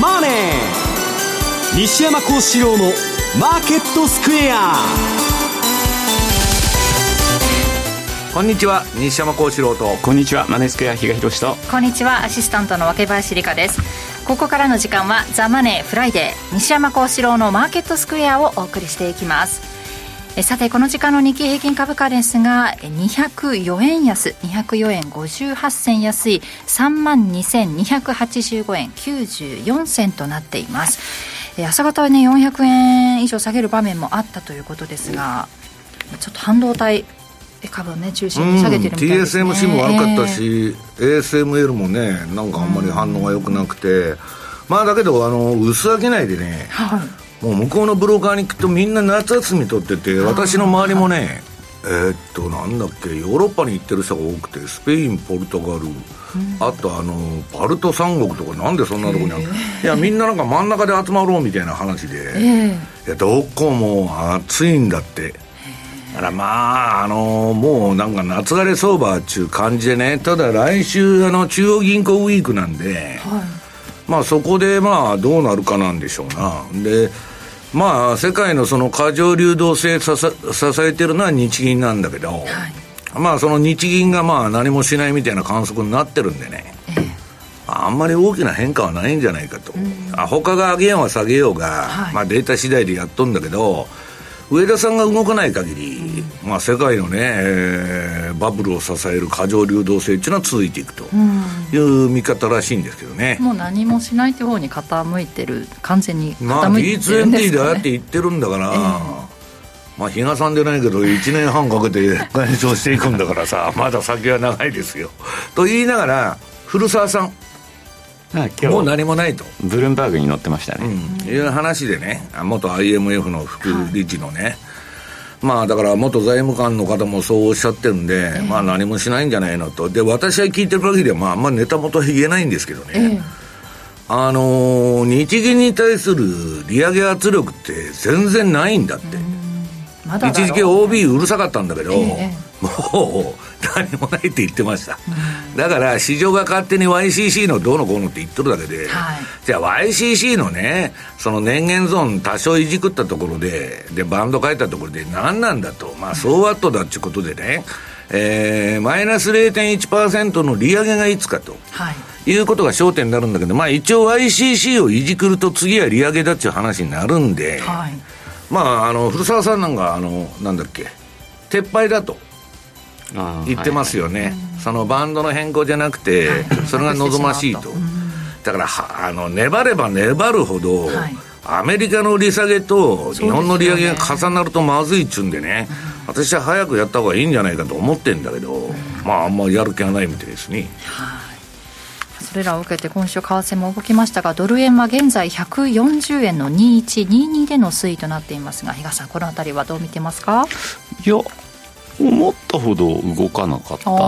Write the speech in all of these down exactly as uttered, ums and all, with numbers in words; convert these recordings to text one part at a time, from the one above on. マネー、西山孝四郎のマーケットスクエア。こんにちは、西山孝四郎と。こんにちは、マネースクエア比嘉博士と。こんにちは、アシスタントのWakabayashi Rikaです。ここからの時間はザ・マネーフライデー、西山孝四郎のマーケットスクエアをお送りしていきます。さて、この時間の日経平均株価ですが、にひゃくよん円安、にひゃくよんえんごじゅうはっせん安い さんまんにせんにひゃくはちじゅうごえんきゅうじゅうよんせんとなっています。朝方はね、よんひゃくえん以上下げる場面もあったということですが、ちょっと半導体株を、ね、中心に下げてるみたいですね。 ティーエスエムシー も悪かったし、えー、エーエスエムエル もね、なんかあんまり反応が良くなくて、まあだけどあの薄商いでね、はい、もう向こうのブローカーにきっとみんな夏休み取ってて、私の周りもね、えー、っとなんだっけ、ヨーロッパに行ってる人が多くて、スペイン、ポルトガル、うん、あとあのバルト三国とか、なんでそんなとこにあるの、えー、いやみんななんか真ん中で集まろうみたいな話で、えー、いやどこも暑いんだって。だからまあ、あのー、もうなんか夏枯れ相場っていう感じでね。ただ来週あの中央銀行ウィークなんで、はい、まあ、そこでまあどうなるかなんでしょうな。でまあ、世界のその過剰流動性を支えてるのは日銀なんだけど、はい、まあ、その日銀がまあ何もしないみたいな観測になってるんでね、ええ、あんまり大きな変化はないんじゃないかと、うん、あ他が上げようは下げようが、はい、まあ、データ次第でやっとんだけど、上田さんが動かない限り、うん、まあ、世界のね、えー、バブルを支える過剰流動性っていうのは続いていくという見方らしいんですけどね、うん、もう何もしないという方に傾いてる、完全に傾いてるんですかね。まあ、ディーツーエヌティー だって言ってるんだから、えーまあ、日賀さんでないけどいちねんはんかけて解消していくんだからさまだ先は長いですよと言いながら、古澤さんああもう何もないとブルームバーグに載ってましたね、うん、いう話でね、元 アイエムエフ の副理事のね、はい、まあだから元財務官の方もそうおっしゃってるんで、えー、まあ何もしないんじゃないのと。で、私は聞いてる限りはまああんまネタ元は言えないんですけどね、えー、あのー、日銀に対する利上げ圧力って全然ないんだって。ま、だだ一時期 オービー うるさかったんだけど、えー、もう何もないって言ってました、うん、だから市場が勝手に ワイシーシー のどうのこうのって言ってるだけで、はい、じゃあ ワイシーシー のね、その年限ゾーン多少いじくったところで、でバンド変えたところで何なんだと、まあそうワットだっていうことでね、えー、マイナス れいてんいちパーセント の利上げがいつかと、はい、いうことが焦点になるんだけど、まあ一応 ワイシーシー をいじくると次は利上げだっていう話になるんで、はい、まあ、あの古澤さんなんかあのなんだっけ、撤廃だと言ってますよね、はいはい、そのバンドの変更じゃなくて、はい、それが望ましいと。だからあの粘れば粘るほど、はい、アメリカの利下げと日本の利上げが重なるとまずいっちゅうんでね、そうですよね、私は早くやった方がいいんじゃないかと思ってるんだけど、うん、まああんまやる気がないみたいですね。はい、それらを受けて今週為替も動きましたが、ドル円は現在ひゃくよんじゅうえんのにじゅういちにじゅうにでの推移となっていますが、比嘉さん、このあたりはどう見てますか。いや、思ったほど動かなかったな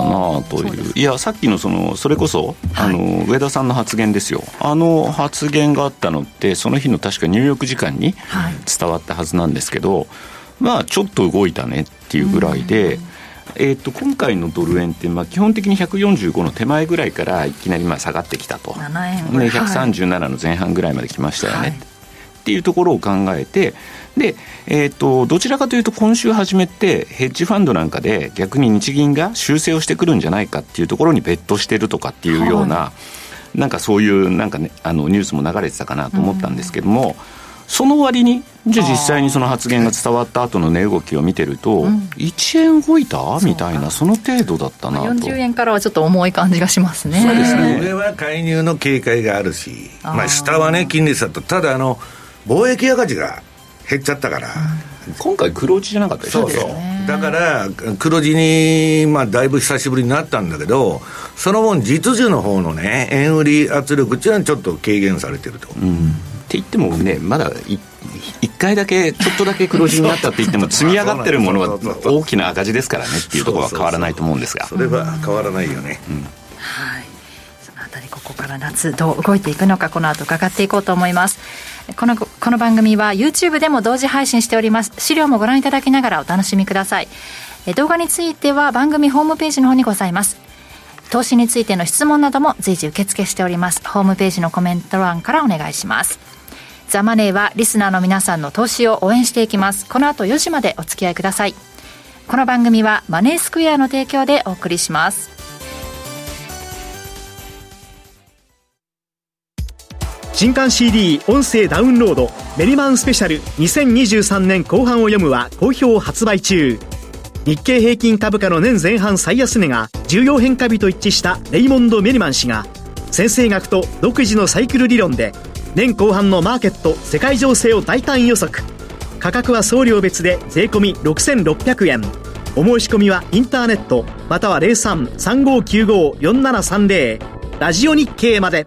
という。いや、さっきのそのそれこそ、はい、あの上田さんの発言ですよ。あの発言があったのってその日の確かニューヨーク時間に伝わったはずなんですけど、はい、まあちょっと動いたねっていうぐらいで、えー、と今回のドル円ってまあ基本的にひゃくよんじゅうごの手前ぐらいからいきなりまあ下がってきたと、ななえんぐらい、ひゃくさんじゅうななの前半ぐらいまで来ましたよね、はい、っていうところを考えて、で、えー、とどちらかというと今週初めてヘッジファンドなんかで逆に日銀が修正をしてくるんじゃないかっていうところにベットしてるとかっていうような、はい、なんかそういうなんか、ね、あのニュースも流れてたかなと思ったんですけども、うん、その割にじゃあ実際にその発言が伝わった後の値動きを見てると、うん、いちえん動いたみたいな、その程度だったなと。よんじゅうえんからはちょっと重い感じがしますね。そうですね、上は介入の警戒があるし、あ、まあ、下はね金利差と、ただあの貿易赤字が減っちゃったから、うん、今回黒字じゃなかったでしょ。そうそう、だから黒字に、まあ、だいぶ久しぶりになったんだけど、その分実需の方のね円売り圧力っていうのはちょっと軽減されてると、うん、って言ってもね、まだいっかいだけちょっとだけ黒字になったって言っても積み上がってるものは大きな赤字ですからねっていうところは変わらないと思うんですが、それは変わらないよね、うん、はい、そのあたりここから夏どう動いていくのか、この後伺っていこうと思います。この、この番組は YouTube でも同時配信しております。資料もご覧いただきながらお楽しみください。動画については番組ホームページの方にございます。投資についての質問なども随時受付しております。ホームページのコメント欄からお願いします。ザ・マネーはリスナーの皆さんの投資を応援していきます。この後よじまでお付き合いください。この番組はマネースクエアの提供でお送りします。新刊 シーディー 音声ダウンロードメリマンスペシャルにせんにじゅうさんねんこう半を読むは好評発売中。日経平均株価の年前半最安値が重要変化日と一致したレイモンド・メリマン氏が先生学と独自のサイクル理論で年後半のマーケット世界情勢を大胆予測。価格は送料別で税込みろくせんろっぴゃくえん。お申し込みはインターネットまたは ゼロさん さんごきゅうご よんななさんゼロ ラジオ日経まで。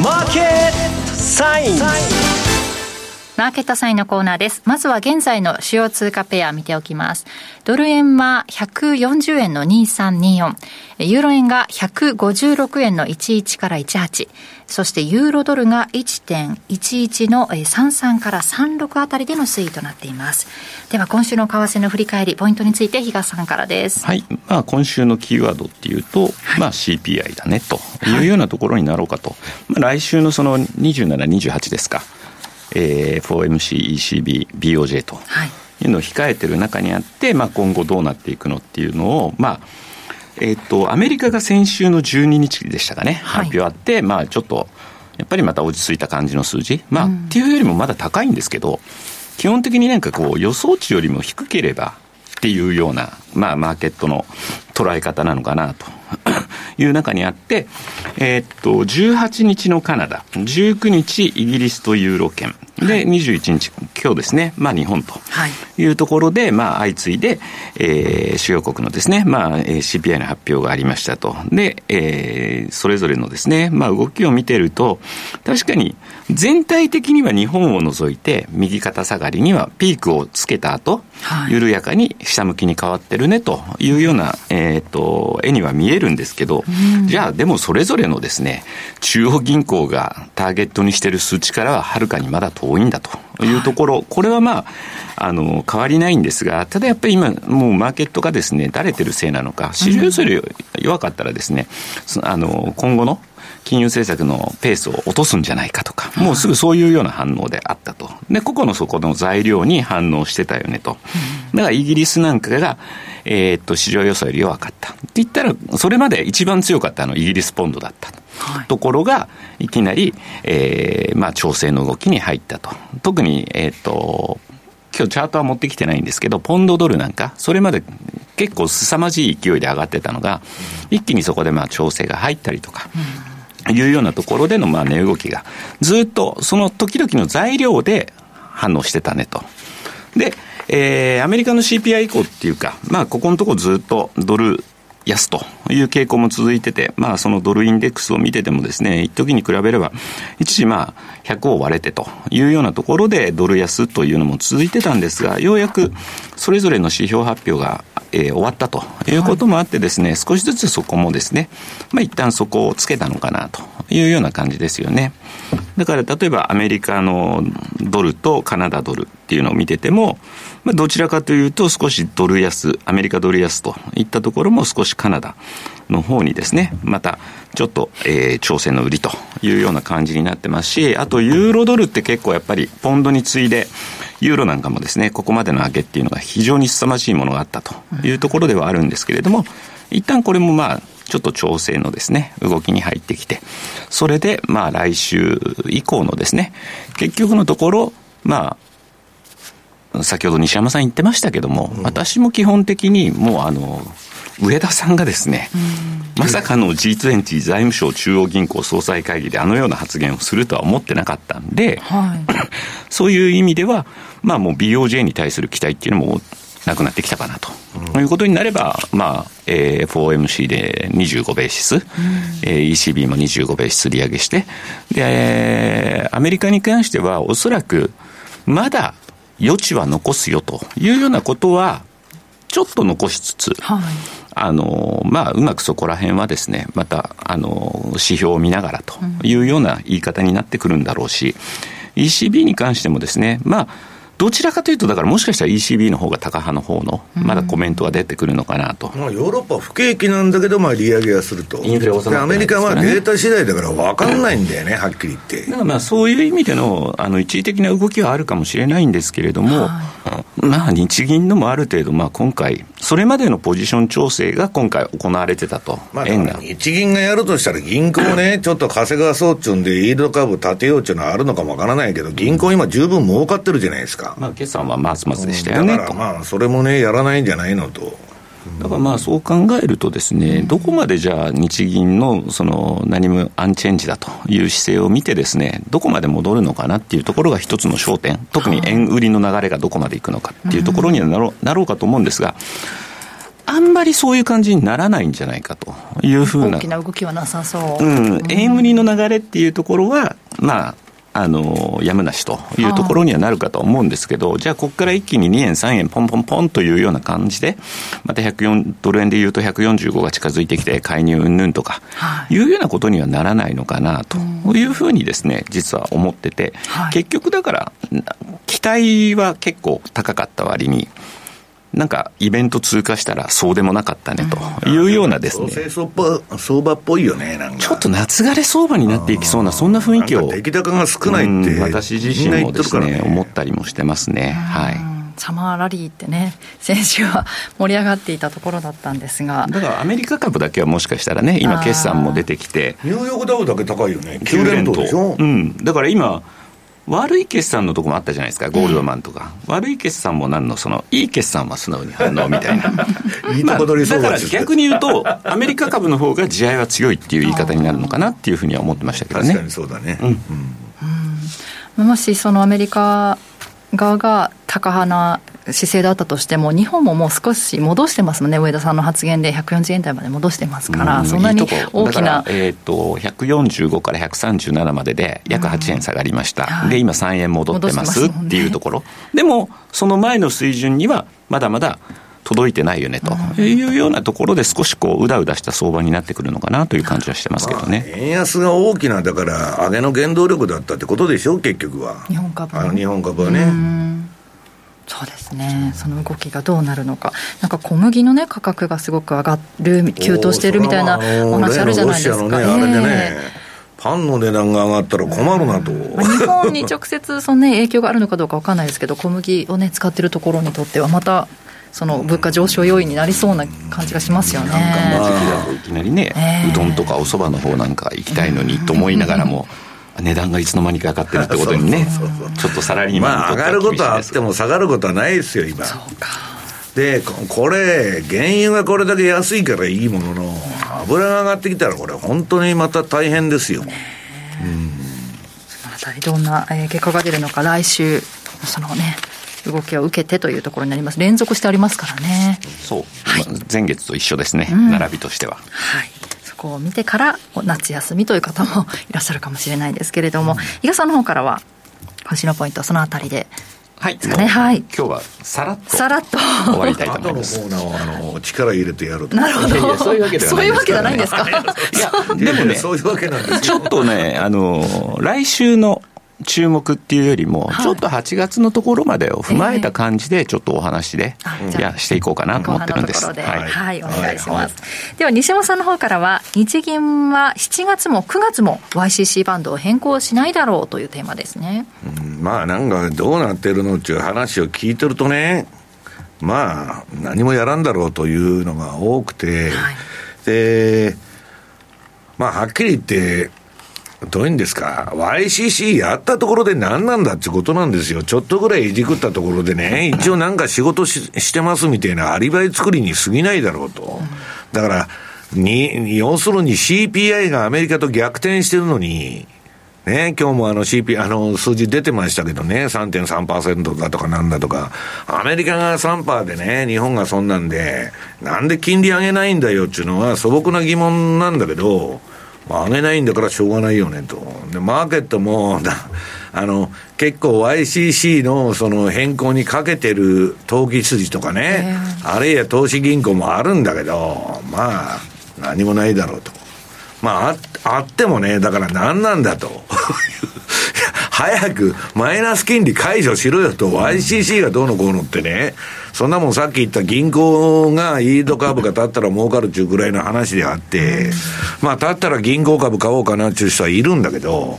マーケットサイン。マーケットサインのコーナーです。まずは現在の主要通貨ペア見ておきます。ドル円はひゃくよんじゅうえんのにさんによん、ユーロ円がひゃくごじゅうろくえんのじゅういちからじゅうはち、そしてユーロドルが いちてんいちいち のさんじゅうさんからさんじゅうろくあたりでの推移となっています。では今週の為替の振り返り、ポイントについて比嘉さんからです。はい、まあ、今週のキーワードっていうと、はい、まあ、シーピーアイ だねというようなところになろうかと、はい、まあ、来週のそのにじゅうしち、にじゅうはちですか、えー、エフオーエムシー、イーシービー、ビーオージェー というのを控えている中にあって、まあ、今後どうなっていくのっていうのを、まあえー、とアメリカが先週のじゅうににちでしたかね、はい、発表あって、まあ、ちょっとやっぱりまた落ち着いた感じの数字、まあうん、っていうよりもまだ高いんですけど、基本的になんかこう予想値よりも低ければっていうような、まあ、マーケットの捉え方なのかなという中にあって、えー、っとじゅうはちにちのカナダ、じゅうくにちイギリスとユーロ圏で、にじゅういちにち今日ですね、まあ、日本というところで、まあ、相次いで、えー、主要国のですね、まあ、シーピーアイ の発表がありましたと。で、えー、それぞれのですね、まあ、動きを見てると、確かに全体的には日本を除いて右肩下がりにはピークをつけた後、はい、緩やかに下向きに変わってるねというような、えー、と絵には見えるんですけど、うん、じゃあでもそれぞれのですね、中央銀行がターゲットにしている数値からははるかにまだ遠多いんだというところ、これはまあ、あの変わりないんですが、ただやっぱり今もうマーケットがですね、だれてるせいなのか、市場予想より弱かったらですね、あの今後の金融政策のペースを落とすんじゃないかとか、もうすぐそういうような反応であったと。で、個々のそこの材料に反応してたよねと。だからイギリスなんかが、えー、っと市場予想より弱かったって言ったら、それまで一番強かったのイギリスポンドだったところが、いきなり、えーまあ、調整の動きに入ったと。特に、えー、っと今日チャートは持ってきてないんですけど、ポンドドルなんかそれまで結構凄まじい勢いで上がってたのが、一気にそこでまあ調整が入ったりとか、うんいうようなところでのまあ値動きがずっとその時々の材料で反応してたねと。で、えー、アメリカの シーピーアイ 以降っていうか、まあここのところずっとドル安という傾向も続いてて、まあそのドルインデックスを見ててもですね、一時に比べれば一時まあひゃくを割れてというようなところでドル安というのも続いてたんですが、ようやくそれぞれの指標発表がえー、終わったということもあってですね、はい、少しずつそこもですね、まあ、一旦そこをつけたのかなというような感じですよね。だから例えばアメリカのドルとカナダドルっていうのを見てても、まあ、どちらかというと少しドル安、アメリカドル安といったところも少しカナダの方にですね、またちょっと、えー、調整の売りというような感じになってますし、あとユーロドルって結構やっぱりポンドに次いでユーロなんかもですね、ここまでの上げっていうのが非常に凄まじいものがあったというところではあるんですけれども、一旦これもまあちょっと調整のですね、動きに入ってきて、それでまあ来週以降のですね、結局のところ、まあ先ほど西山さん言ってましたけども、私も基本的にもうあの上田さんがですね、うん、まさかの ジーにじゅう 財務省中央銀行総裁会議であのような発言をするとは思ってなかったんで、はい、そういう意味では、まあ、もう ビーオージェー に対する期待っていうのもなくなってきたかなと、うん、いうことになれば、まあえー、エフオーエムシー でにじゅうごベーシス、うんえー、イーシービー もにじゅうごベーシス利上げしてで、えー、アメリカに関してはおそらくまだ余地は残すよというようなことはちょっと残しつつ、はい、あのまあ、うまくそこら辺はですね、またあの指標を見ながらというような言い方になってくるんだろうし、うん、イーシービー に関してもですね、まあ、どちらかというとだからもしかしたら イーシービー の方が高派の方のまだコメントは出てくるのかなと、うんまあ、ヨーロッパは不景気なんだけど、まあ、利上げはするとインフレ収まってないですからね、アメリカはデータ次第だから分かんないんだよね、うん、はっきり言ってだからまあそういう意味で の, あの一時的な動きはあるかもしれないんですけれども、はいまあ、日銀のもある程度、まあ、今回それまでのポジション調整が今回行われてたと、まあ、円が日銀がやるとしたら銀行ね、うん、ちょっと稼がそうっていうんでイールドカーブ立てようっていうのはあるのかも分からないけど、銀行今十分儲かってるじゃないですか。まあ、決算はまずまずでしたよね、だからまあそれもねやらないんじゃないのと、だからまあそう考えるとですね、どこまでじゃあ日銀のその何もアンチェンジだという姿勢を見てですね、どこまで戻るのかなっていうところが一つの焦点、特に円売りの流れがどこまでいくのかっていうところにはなろう、なろうかと思うんですが、あんまりそういう感じにならないんじゃないかというふうな大きな動きはなさそう、うん、円売りの流れっていうところはまああのやむなしというところにはなるかと思うんですけど、じゃあここから一気ににえんさんえんポンポンポンというような感じでまたひゃくよんドル円でいうとひゃくよんじゅうごが近づいてきて介入うんぬんとかいうようなことにはならないのかなというふうにですね、実は思ってて、結局だから期待は結構高かった割になんかイベント通過したらそうでもなかったねというようなですね、うん、相場っぽいよね、なんかちょっと夏枯れ相場になっていきそうなそんな雰囲気を、出来高が少ないって、うん、私自身もですね、ね思ったりもしてますね、はい。サマーラリーってね、先週は盛り上がっていたところだったんですが、だからアメリカ株だけはもしかしたらね、今決算も出てきてニューヨークダウだけ高いよね、きゅう連投でしょ、うん、だから今悪い決算のとこもあったじゃないですか、ゴールドマンとか、うん、悪い決算も何のそのいい決算は素直に反応みたいな、まあ、だから逆に言うとアメリカ株の方が地合いは強いっていう言い方になるのかなっていうふうには思ってましたけどね。確かにそうだね、うんうん、もしそのアメリカ側が高派な姿勢だったとしても、日本ももう少し戻してますもんね、上田さんの発言でひゃくよんじゅうえんだいまで戻してますから、うん、そんなに大きな、いいえー、とひゃくよんじゅうごからひゃくさんじゅうななまでで約はちえん下がりました、うん、で今さんえん戻ってますっていうところ、ね、でもその前の水準にはまだまだ届いてないよねというようなところで、少しこううだうだした相場になってくるのかなという感じはしてますけどね、まあ、円安が大きなだから上げの原動力だったってことでしょ、結局は日本株は、あの日本株はね、うん、そうですね、その動きがどうなるのか、なんか小麦の、ね、価格がすごく上がる、急騰してるみたいなお話あるじゃないですか、ね、あれでね、パンの値段が上がったら困るなと、うんまあ、日本に直接その、ね、影響があるのかどうか分からないですけど、小麦を、ね、使ってるところにとってはまたその物価上昇要因になりそうな感じがしますよね。なんかまあ時期だといきなりね、えー、うどんとかおそばの方なんか行きたいのにと思いながらも、うん、値段がいつの間にか上がってるってことにね、そうそうそうそう、ちょっとサラリーマンにとっては厳しいです、まあ、上がることはあっても下がることはないですよ今。そうか。でこれ原油がこれだけ安いからいいものの、油が上がってきたらこれ本当にまた大変ですよ、えーうん、またいろんな結果が出るのか、来週そのね動きを受けてというところになります。連続してありますからね。そう、はい、前月と一緒ですね、うん、並びとしては、はい、そこを見てから夏休みという方もいらっしゃるかもしれないですけれども、うん、伊賀さんの方からは今週のポイントそのあたりで、はいね、はい、今日はさらっとさらっと終わりたいと思います。後のコーナーをあの力入れてやると。なるほど。いやいやそういうわけではないんですからね。いやでもね、そういうわけなんですよ。ちょっとね、あの来週の注目っていうよりも、はい、ちょっとはちがつのところまでを踏まえた感じでちょっとお話で、えー、いやしていこうかなと思ってるんです。はい、はい、お願いします、はいはい、では西山さんの方からは、日銀はしちがつもくがつも ワイシーシー バンドを変更しないだろうというテーマですね、うん、まあなんかどうなってるのっていう話を聞いてるとね、まあ何もやらんだろうというのが多くて、はい、でまあはっきり言ってどういうんですか、 ワイシーシー やったところで何なんだってことなんですよ。ちょっとぐらいいじくったところでね、一応なんか仕事 し, してますみたいなアリバイ作りに過ぎないだろうと。だからに要するに シーピーアイ がアメリカと逆転してるのにね、今日もあの シーピーアイ、 あの数字出てましたけどね、 さんてんさんパーセント だとかなんだとか、アメリカが さんパーセント でね、日本がそんなんで、なんで金利上げないんだよっていうのは素朴な疑問なんだけど、まあ、上げないんだからしょうがないよねと。でマーケットもだあの結構 ワイシーシー の, その変更にかけてる投機筋とかね、あるいは投資銀行もあるんだけど、まあ何もないだろうと。まあ あ, あってもね、だから何なんだと早くマイナス金利解除しろよと、うん、ワイシーシー がどうのこうのってね、そんなもんさっき言った銀行がイールド株が立ったら儲かるっちゅうぐらいの話であって、うん、まあ立ったら銀行株買おうかなっちゅう人はいるんだけど、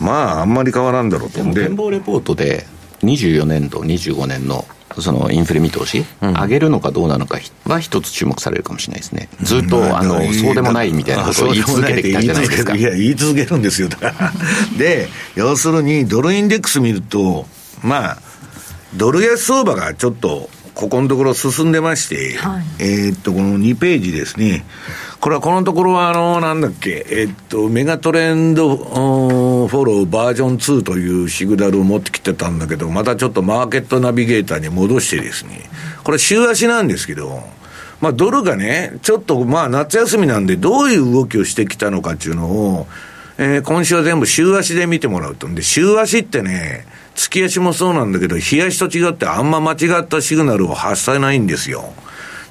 まああんまり変わらんだろうと。でも展望レポートでにじゅうよねんとにじゅうごねんのそのインフレ見通し、うん、上げるのかどうなのかは一つ注目されるかもしれないですね。ずっと、うん、あのそうでもないみたいなことを言い続けてきたじゃないですか。いや言い続けるんですよだからで要するにドルインデックス見ると、まあドル安相場がちょっとここのところ進んでまして、はい、えー、っとこのにページですね、これはこのところはあのなんだっけ、えー、っとメガトレンドフォローバージョンツーというシグナルを持ってきてたんだけど、またちょっとマーケットナビゲーターに戻してですね、これ週足なんですけど、まあドルがねちょっとまあ夏休みなんでどういう動きをしてきたのかっていうのを、えー、今週は全部週足で見てもらうと。で週足ってね、月足もそうなんだけど日足と違ってあんま間違ったシグナルを発さないんですよ。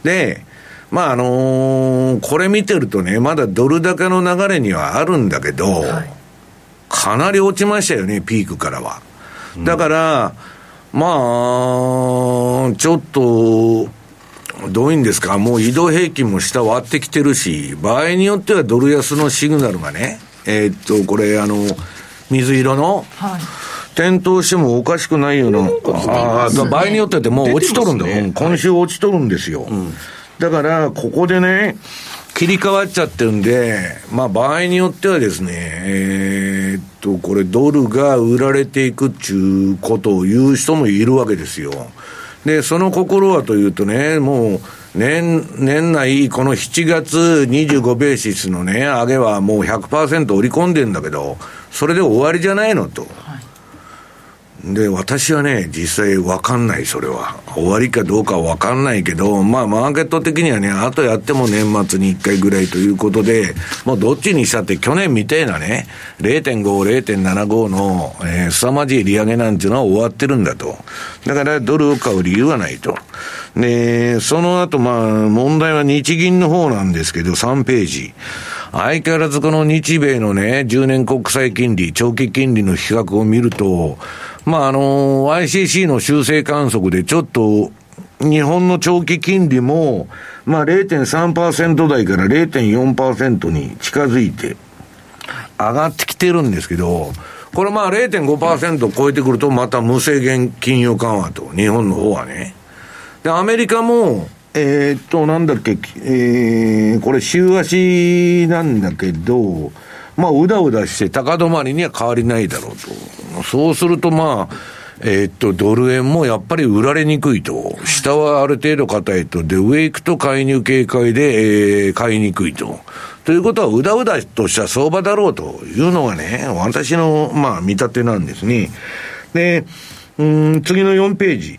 でまああのー、これ見てるとね、まだドル高の流れにはあるんだけど、はい、かなり落ちましたよね、ピークからは。だから、うん、まあちょっとどういうんですか、もう移動平均も下割ってきてるし、場合によってはドル安のシグナルがね、えー、っとこれあの水色の、はい、点灯してもおかしくないような、ね、あ場合によってってもう落ちとるんだ、ね、今週落ちとるんですよ、はい、うん、だからここでね切り替わっちゃってるんで、まあ場合によってはですね、えー、っとこれドルが売られていくっちゅうことを言う人もいるわけですよ。でその心はというとね、もう 年, 年内このしちがつにじゅうごベーシスのね上げはもう ひゃくパーセント 織り込んでんだけど、それで終わりじゃないのと。で私はね実際分かんない、それは終わりかどうかは分かんないけど、まあマーケット的にはね、あとやっても年末にいっかいぐらいということで、もうどっちにしたって去年みたいなね れいてんご、れいてんななご の、えー、凄まじい利上げなんていうのは終わってるんだと。だからドルを買う理由はないと。でその後まあ問題は日銀の方なんですけど、さんページ、相変わらずこの日米のねじゅうねん国債金利長期金利の比較を見ると、まああの ワイシーシー の修正観測でちょっと日本の長期金利もまあ れいてんさんパーセント 台から れいてんよんパーセント に近づいて上がってきてるんですけど、これまあ れいてんごパーセント 超えてくるとまた無制限金融緩和と、日本の方はね。でアメリカもえー、っと、なんだっけ、えー、これ、週足なんだけど、まあ、うだうだして、高止まりには変わりないだろうと。そうすると、まあ、えー、っと、ドル円もやっぱり売られにくいと。下はある程度硬いと。で、上行くと介入警戒で、えー、買いにくいと。ということは、うだうだとした相場だろうというのがね、私の、まあ、見立てなんですね。で、うん、次のよんページ。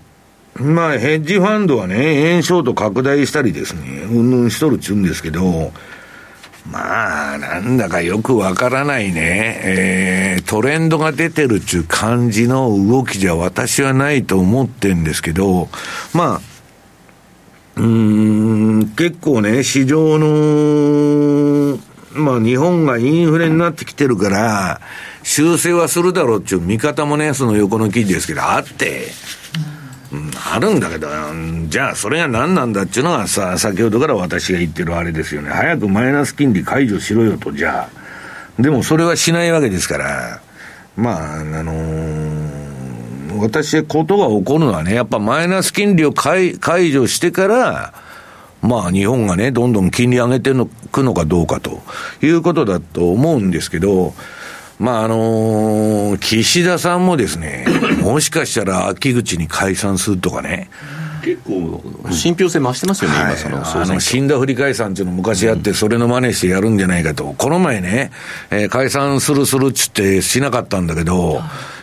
まあ、ヘッジファンドはね、円ショート拡大したりですね、うんぬんしとるっちゅうんですけど、まあ、なんだかよくわからないね、えー、トレンドが出てるっちゅう感じの動きじゃ私はないと思ってんですけど、まあ、うーん、結構ね、市場の、まあ、日本がインフレになってきてるから、修正はするだろうっちゅう見方もね、その横の記事ですけど、あって、あるんだけど、じゃあそれが何なんだっていうのはさ、先ほどから私が言ってるあれですよね。早くマイナス金利解除しろよと。じゃあでもそれはしないわけですから、まああのー、私ことが起こるのはね、やっぱマイナス金利を 解, 解除してからまあ日本がねどんどん金利上げてくのかどうかということだと思うんですけど、まああのー、岸田さんもですね、もしかしたら秋口に解散するとかね、結構信憑性増してますよね、うん、今その、はい、あの死んだ振り解散っていうのを昔やってそれの真似してやるんじゃないかと、うん、この前ね、えー、解散するするっつってしなかったんだけど、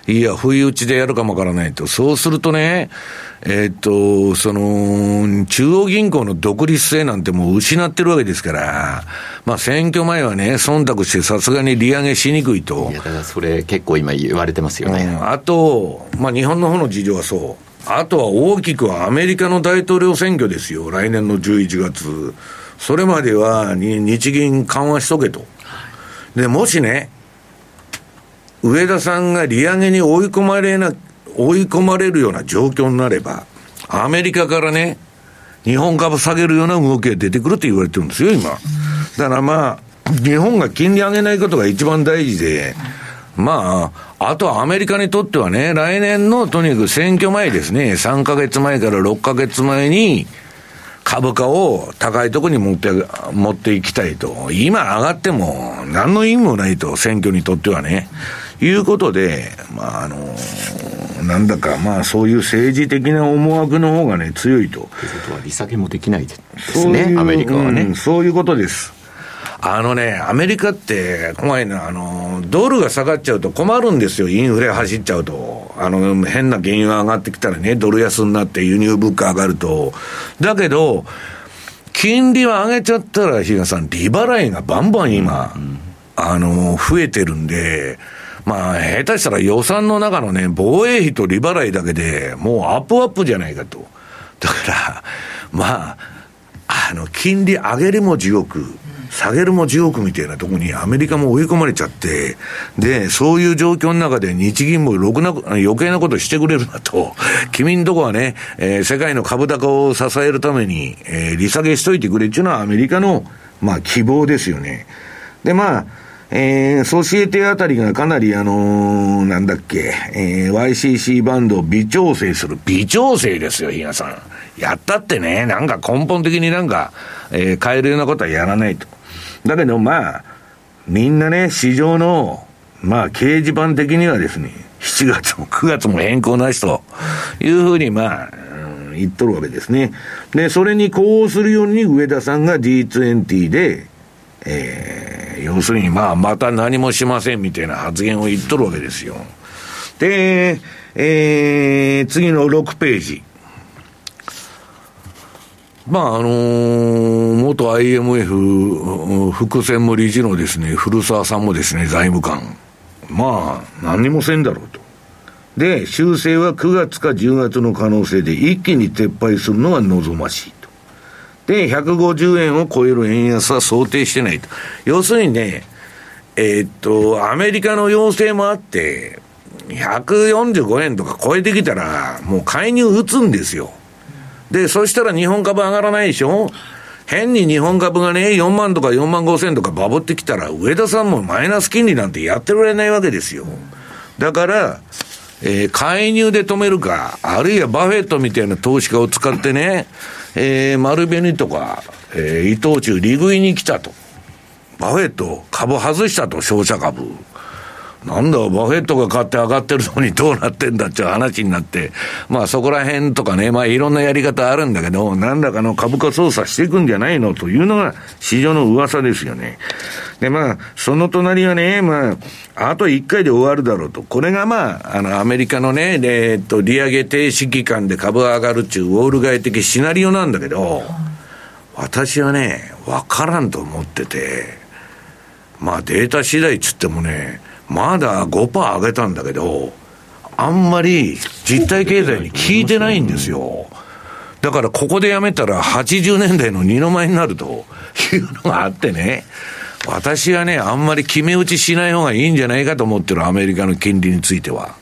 うん、いや不意打ちでやるかもわからないと。そうするとね、えー、っとその中央銀行の独立性なんてもう失ってるわけですから、まあ、選挙前はね忖度してさすがに利上げしにくいと。いやだからそれ結構今言われてますよね、うん、あと、まあ、日本の方の事情はそう。あとは大きくはアメリカの大統領選挙ですよ、来年のじゅういちがつ。それまではに日銀緩和しとけと。でもしね植田さんが利上げに追い込まれな追い込まれるような状況になれば、アメリカからね日本株下げるような動きが出てくるって言われてるんですよ今。だからまあ日本が金利上げないことが一番大事で、まあ、あとはアメリカにとってはね、来年のとにかく選挙前ですね、さんかげつまえからろっかげつまえに株価を高いところに持って、持っていきたいと。今上がっても何の意味もないと、選挙にとってはね。いうことで、まああのー、なんだかまあそういう政治的な思惑の方がね強いと。ということは利下げもできないですね、アメリカはね、うん。そういうことです。あのね、アメリカって怖いな、あのドルが下がっちゃうと困るんですよ、インフレ走っちゃうと。あの変な原油が上がってきたらね、ドル安になって輸入物価上がると。だけど金利は上げちゃったら、比嘉さん利払いがバンバン今、うん、あの増えてるんで、まあ下手したら予算の中のね防衛費と利払いだけでもうアップアップじゃないかと。だからまああの金利上げるも地獄、下げるも地獄みたいなところにアメリカも追い込まれちゃって、でそういう状況の中で日銀もろくな余計なことしてくれるなと。君んとこはね、えー、世界の株高を支えるために、えー、利下げしといてくれっていうのはアメリカの、まあ、希望ですよね。でまあ、えー、ソシエテあたりがかなりあのー、なんだっけ、えー、ワイシーシー バンドを微調整する。微調整ですよ、日嘉さん。やったってね、なんか根本的になんか、えー、変えるようなことはやらないと。だけどまあみんなね市場のまあ掲示板的にはですね、しちがつもくがつも変更なしというふうにまあ、うん、言っとるわけですね。でそれに呼応するように植田さんが ジートゥエンティー で、えー、要するにまあまた何もしませんみたいな発言を言っとるわけですよ。で、えー、次のろくページ、まああのー、元 アイエムエフ 副専務理事のですね古澤さんもですね財務官、まあ何にもせんだろうと。で修正はくがつかじゅうがつの可能性で一気に撤廃するのが望ましいと。でひゃくごじゅうえんを超える円安は想定してないと。要するにねえー、っとアメリカの要請もあってひゃくよんじゅうごえんとか超えてきたらもう介入打つんですよ。でそしたら日本株上がらないでしょ。変に日本株がねよんまんとかよんまんごせんとかバボってきたら植田さんもマイナス金利なんてやってられないわけですよ。だから、えー、介入で止めるか、あるいはバフェットみたいな投資家を使ってね、えー、丸紅とか、えー、伊藤忠利食いに来たと。バフェット株外したと、商社株なんだバフェットが買って上がってるのにどうなってんだっていう話になって、まあそこら辺とかね、まあいろんなやり方あるんだけど、何らかの株価操作していくんじゃないのというのが市場の噂ですよね。でまあその隣はね、まああといっかいで終わるだろうと。これがまああのアメリカのね、えー、っと利上げ停止期間で株が上がるっていうウォール街的シナリオなんだけど、私はね分からんと思ってて、まあデータ次第つってもねまだ ごパーセント 上げたんだけど、あんまり実体経済に効いてないんですよ。だからここでやめたらはちじゅうねんだいの二の舞になるというのがあってね、私はねあんまり決め打ちしない方がいいんじゃないかと思ってる、アメリカの金利については。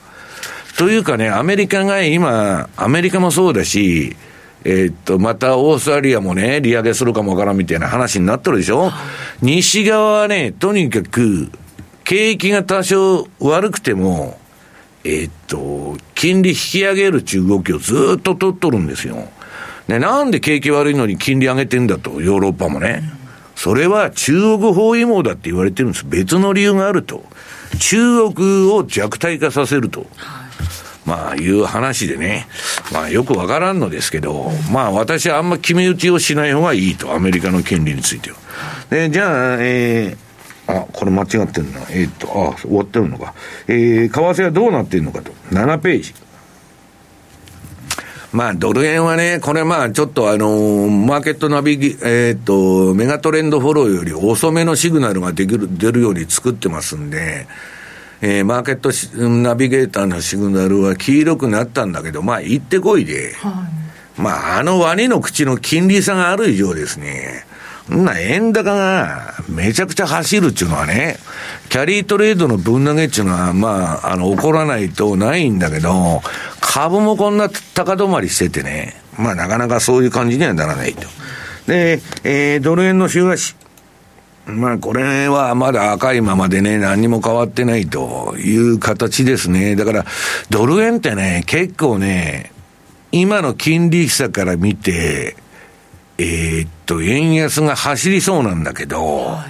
というかね、アメリカが今、アメリカもそうだし、えー、っとまたオーストラリアもね利上げするかもわからんみたいな話になってるでしょ。西側はねとにかく景気が多少悪くても、えー、っと、金利引き上げるという動きをずっと取っとるんですよ。で、なんで景気悪いのに金利上げてんだと、ヨーロッパもね。それは中国包囲網だって言われてるんです。別の理由があると。中国を弱体化させると。まあいう話でね、まあよくわからんのですけど、まあ私はあんま決め打ちをしない方がいいと、アメリカの金利については。で、じゃあ、えー、あ、これ間違ってるな。えー、っと、あ、終わってるのか。えー、為替はどうなってるのかと。ななページ。まあ、ドル円はね、これまあ、ちょっとあのー、マーケットナビゲ、えー、っと、メガトレンドフォローより遅めのシグナルができる、出るように作ってますんで、えー、マーケットナビゲーターのシグナルは黄色くなったんだけど、まあ、行ってこいで、はい、まあ、あのワニの口の金利差がある以上ですね、んな円高がめちゃくちゃ走るっていうのはね、キャリートレードの分投げっていうのは、まあ、あの、起こらないとないんだけど、株もこんな高止まりしててね、まあ、なかなかそういう感じにはならないと。で、えー、ドル円の週足。まあ、これはまだ赤いままでね、何も変わってないという形ですね。だから、ドル円ってね、結構ね、今の金利差から見て、えー、っと、円安が走りそうなんだけど、は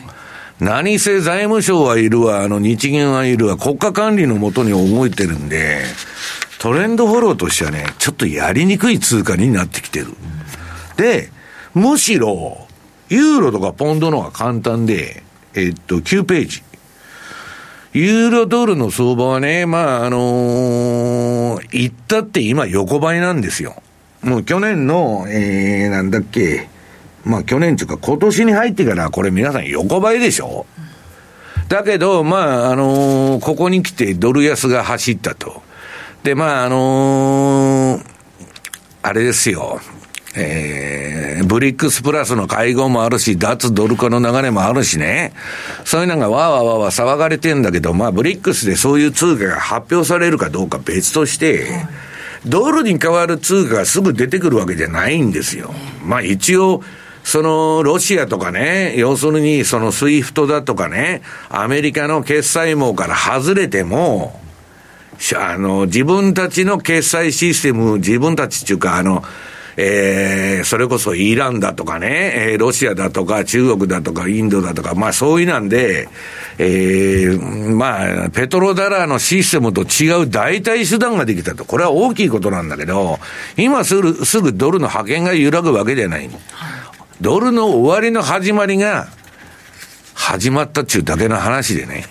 い、何せ財務省はいるわ、あの日銀はいるわ、国家管理のもとに動いてるんで、トレンドフォローとしてはね、ちょっとやりにくい通貨になってきてる。で、むしろ、ユーロとかポンドの方が簡単で、えっと、きゅうページ。ユーロドルの相場はね、まあ、あのー、言ったって今横ばいなんですよ。もう去年の、えー、なんだっけ、まあ去年というか今年に入ってからこれ皆さん横ばいでしょ。だけど、まあ、あのー、ここに来てドル安が走ったと。で、まあ、あのー、あれですよ。えー、ブリックスプラスの会合もあるし、脱ドル化の流れもあるしね、そういうのがわーわーわーわー騒がれてんだけど、まあブリックスでそういう通貨が発表されるかどうか別として、はい、ドルに代わる通貨がすぐ出てくるわけじゃないんですよ。まあ一応、そのロシアとかね、要するにそのスイフトだとかね、アメリカの決済網から外れても、あの、自分たちの決済システム、自分たちっていうか、あの、えー、それこそイランだとかね、えー、ロシアだとか中国だとかインドだとか、まあそういうなんで、えー、まあペトロダラーのシステムと違う代替手段ができたと。これは大きいことなんだけど、今すぐ、すぐドルの覇権が揺らぐわけじゃない。ドルの終わりの始まりが始まったっちゅうだけの話でね、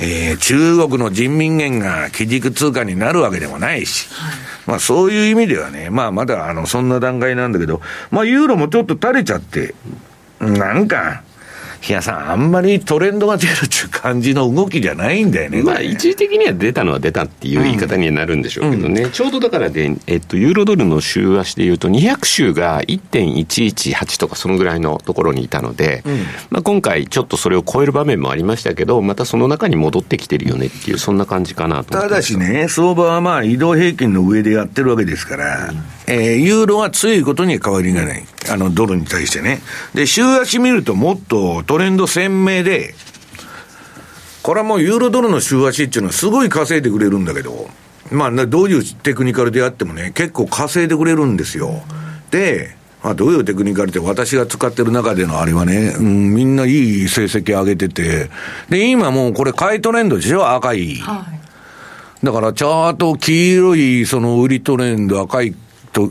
えー、中国の人民元が基軸通貨になるわけでもないし、はい、まあそういう意味ではね、まあまだあのそんな段階なんだけど、まあユーロもちょっと垂れちゃって、なんか、日野さんあんまりトレンドが出るっていう感じの動きじゃないんだよね。まあ一時的には出たのは出たっていう言い方にはなるんでしょうけどね。うんうん、ちょうどだからで、えっと、ユーロドルの週足でいうとにひゃく週が いってんいちいちはち とかそのぐらいのところにいたので、うん、まあ今回ちょっとそれを超える場面もありましたけど、またその中に戻ってきてるよねっていうそんな感じかなと思って。ただしね、相場はまあ移動平均の上でやってるわけですから、うん、えー、ユーロは強いことに変わりがない。あのドルに対してね。で、週足見るともっとトレンド鮮明で、これはもうユーロドルの週足っていうのはすごい稼いでくれるんだけど、まあどういうテクニカルであってもね、結構稼いでくれるんですよ。で、まあ、どういうテクニカルって私が使ってる中でのあれはね、うん、みんないい成績上げてて、で今もうこれ買いトレンドでしょ、赤い、はい、だからチャート黄色いその売りトレンド、赤い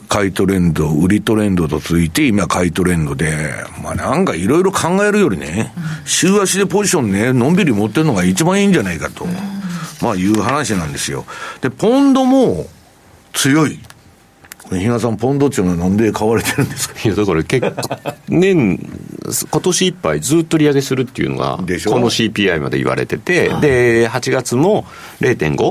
買いトレンド、売りトレンドとついて今買いトレンドで、まあなんかいろいろ考えるよりね、週足でポジションね、のんびり持ってるのが一番いいんじゃないかと、まあいう話なんですよ。で、ポンドも強い。日賀さん、ポンドっていうのはなんで買われてるんですか？いや、だから結構年今年いっぱいずっと利上げするっていうのがこの シーピーアイ まで言われてて、ではちがつも れいてんご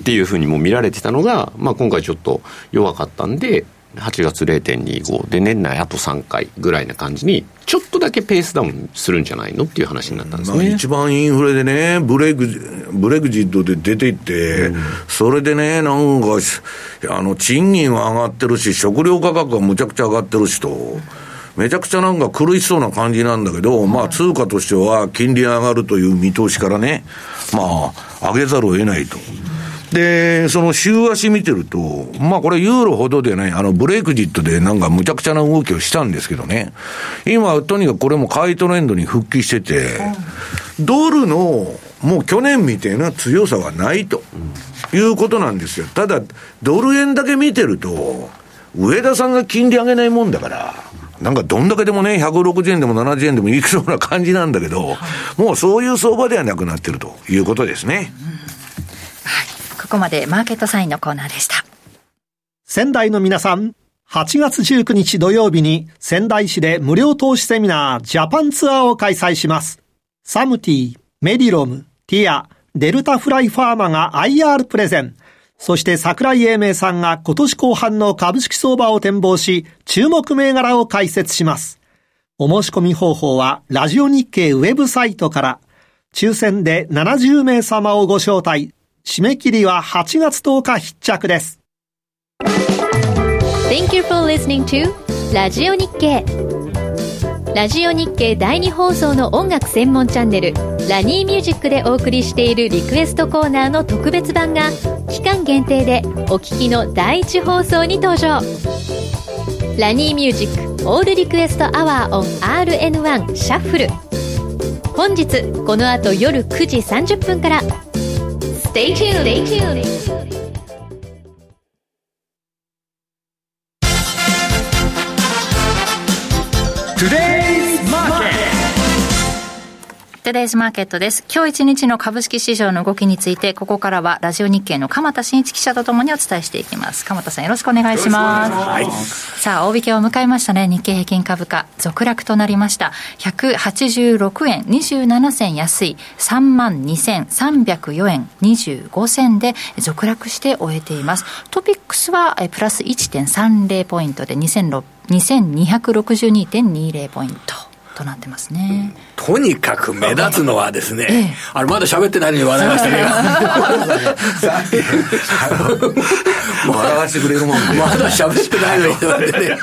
っていうふうにも見られてたのが、まあ、今回ちょっと弱かったんではちがつ れいてんにご で年内あとさんかいぐらいな感じにちょっとだけペースダウンするんじゃないのっていう話になったんですね、まあ、一番インフレでねブレグ、ブレグジットで出ていって、うん、それでねなんかあの賃金は上がってるし食料価格はむちゃくちゃ上がってるしとめちゃくちゃなんか苦しそうな感じなんだけど、まあ、通貨としては金利上がるという見通しからね、まあ、上げざるを得ないと。で、その週足見てると、まあこれユーロほどではない、あのブレイクジットでなんかむちゃくちゃな動きをしたんですけどね。今、とにかくこれも買いトレンドに復帰してて、ドルのもう去年みたいな強さはないということなんですよ。ただドル円だけ見てると上田さんが金利上げないもんだからなんかどんだけでもねひゃくろくじゅうえんでもななじゅうえんでもいくそうな感じなんだけど、もうそういう相場ではなくなってるということですね、うんはい、ここまでマーケットサインのコーナーでした。仙台の皆さん、はちがつじゅうくにち土曜日に仙台市で無料投資セミナージャパンツアーを開催します。サムティ、メディロム、ティア、デルタフライファーマが アイアール プレゼン、そして桜井英明さんが今年後半の株式相場を展望し、注目銘柄を解説します。お申し込み方法は、ラジオ日経ウェブサイトから、抽選でななじゅうめい様をご招待。締め切りははちがつとおか必着です。Thank you for listening to ラジオ日経。ラジオ日経だいに放送の音楽専門チャンネルラニーミュージックでお送りしているリクエストコーナーの特別版が期間限定でお聞きのだいいち放送に登場。ラニーミュージックオールリクエストアワーオン アールエヌワン シャッフル、本日この後夜くじさんじゅっぷんから Stay tuned。Today's Market です。今日一日の株式市場の動きについて、ここからはラジオ日経の鎌田新一記者とともにお伝えしていきます。鎌田さん、よろしくお願いします。はい、さあ大引けを迎えましたね。日経平均株価続落となりました。ひゃくはちじゅうろくえんにじゅうななせん安い さんまんにせんさんびゃくよえんにじゅうごせんで続落して終えています。トピックスはプラス いってんさんぜろ ポイントで にせんにひゃくろくじゅうにてんにじゅう ポイントとなってますね。とにかく目立つのはですね、ええ、あれまだ喋ってないのに笑いましたね。笑わせてくれるもんね。まだ喋ってないのにね。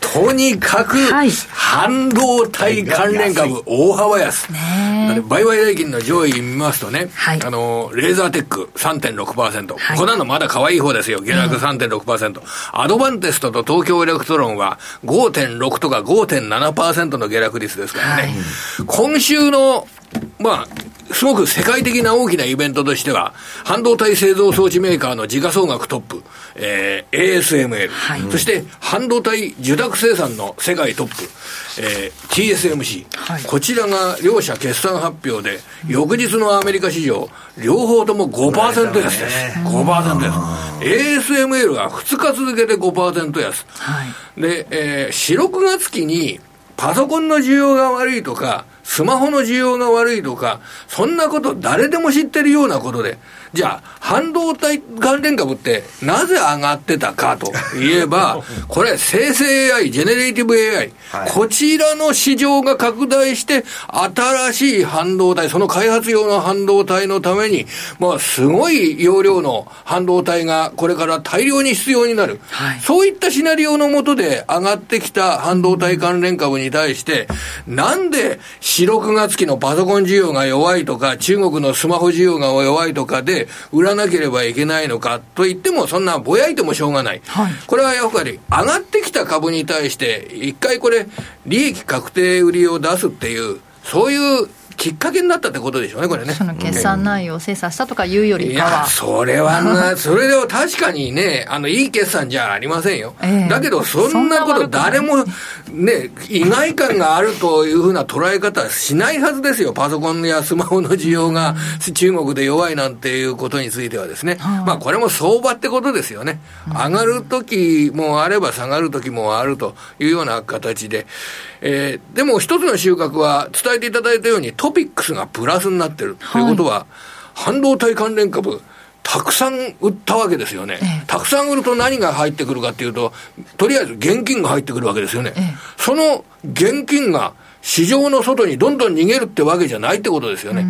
とにかく、はい、半導体関連株大幅安、ね、売買代金の上位見ますとね、はい、あのレーザーテック さんてんろくパーセント、はい、こんなのまだ可愛い方ですよ。下落 さんてんろくパーセント、うん、アドバンテストと東京エレクトロンは ごてんろく とか ごてんななパーセント の下落率ですからね、はい、今週のまあすごく世界的な大きなイベントとしては半導体製造装置メーカーの時価総額トップ、えー、エーエスエムエル、はい、そして半導体受託生産の世界トップ、えー、ティーエスエムシー、はい、こちらが両社決算発表で翌日のアメリカ市場両方とも ごパーセント 安です。 ごパーセント 安。 エーエスエムエル がふつか続けて ごパーセント 安、はい、で、えー、しろくがつきにパソコンの需要が悪いとかスマホの需要が悪いとかそんなこと誰でも知ってるようなことで、じゃあ半導体関連株ってなぜ上がってたかといえばこれ生成 エーアイ、 ジェネレーティブ エーアイ、 こちらの市場が拡大して新しい半導体、その開発用の半導体のためにまあすごい容量の半導体がこれから大量に必要になる、はい、そういったシナリオの下で上がってきた半導体関連株に対して、なんでしろくがつきのパソコン需要が弱いとか中国のスマホ需要が弱いとかで売らなければいけないのかと言っても、そんなぼやいてもしょうがない、はい、これはやっぱり上がってきた株に対して一回これ利益確定売りを出すっていう、そういうきっかけになったってことでしょうね、これね。その決算内容を精査したとかいうよりかは、いやそれはな、それでは確かにね、あのいい決算じゃありませんよ、えー、だけどそんなこと誰もね意外感があるというふうな捉え方はしないはずですよ。パソコンやスマホの需要が中国で弱いなんていうことについてはですね、まあこれも相場ってことですよね。上がる時もあれば下がる時もあるというような形で、えー、でも一つの収穫は伝えていただいたようにトピックスがプラスになってるということは、はい、半導体関連株たくさん売ったわけですよね、ええ、たくさん売ると何が入ってくるかっていうと、とりあえず現金が入ってくるわけですよね、ええ、その現金が市場の外にどんどん逃げるってわけじゃないってことですよね。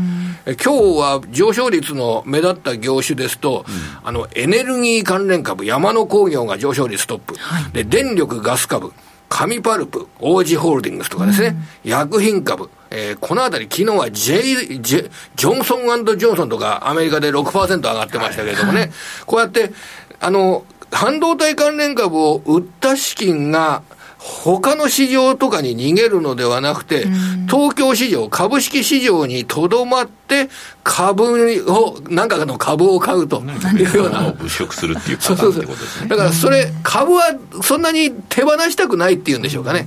今日は上昇率の目立った業種ですと、うん、あのエネルギー関連株山野工業が上昇率トップ、はい、で電力ガス株紙パルプ、王子ホールディングスとかですね、うん、薬品株、えー、このあたり昨日は J、J、ジョンソン&ジョンソンとかアメリカで ろくパーセント 上がってましたけれどもね、はい、こうやってあの半導体関連株を売った資金が他の市場とかに逃げるのではなくて、東京市場、株式市場にとどまって株を、何かの株を買うというような、物色するっていうパターンってことですね。だからそれ、株はそんなに手放したくないっていうんでしょうかね。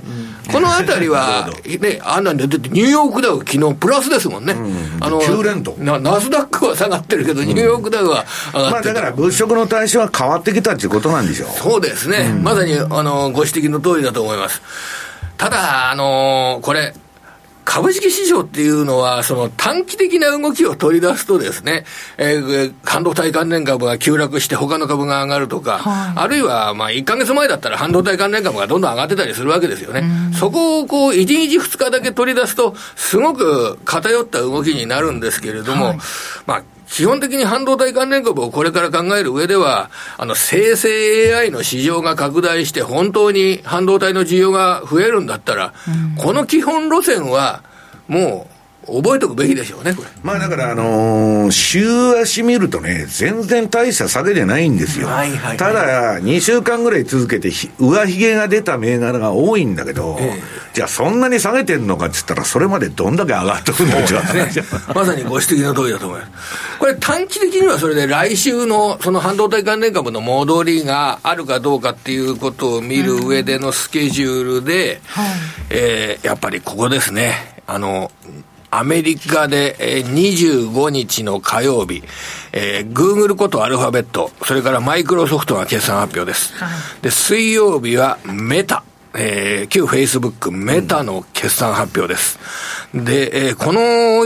このあたりはね、あんなんでだってニューヨークダウ昨日プラスですもんね。あのきゅうれんとう、ナスダックは下がってるけどニューヨークダウは上がってる。まあだから物色の対象は変わってきたっていうことなんでしょう。そうですね。まさにあのご指摘の通りだと思います。ただ、あのー、これ株式市場っていうのはその短期的な動きを取り出すとですね、えー、半導体関連株が急落して他の株が上がるとか、はい、あるいはまあいっかげつまえだったら半導体関連株がどんどん上がってたりするわけですよね。そこをこういちにちふつかだけ取り出すとすごく偏った動きになるんですけれども、はい、まあ基本的に半導体関連株をこれから考える上では、あの生成 エーアイ の市場が拡大して本当に半導体の需要が増えるんだったら、うん、この基本路線はもう覚えておくべきでしょうね、これ。まあだからあのー、週足見るとね、全然大した下げじゃないんですよ。はいはいはい、ただにしゅうかんぐらい続けて上髭が出た銘柄が多いんだけど、えーじゃあそんなに下げてるのかって言ったら、それまでどんだけ上がっとくんでしょうね。まさにご指摘の通りだと思います。これ短期的にはそれで来週のその半導体関連株の戻りがあるかどうかっていうことを見る上でのスケジュールで、うんはいえー、やっぱりここですね。あのアメリカでにじゅうごにちの火曜日、えー、Google ことアルファベット、それからマイクロソフトが決算発表です、はい、で水曜日はメタ、えー、旧フェイスブックメタの決算発表です。で、えー、この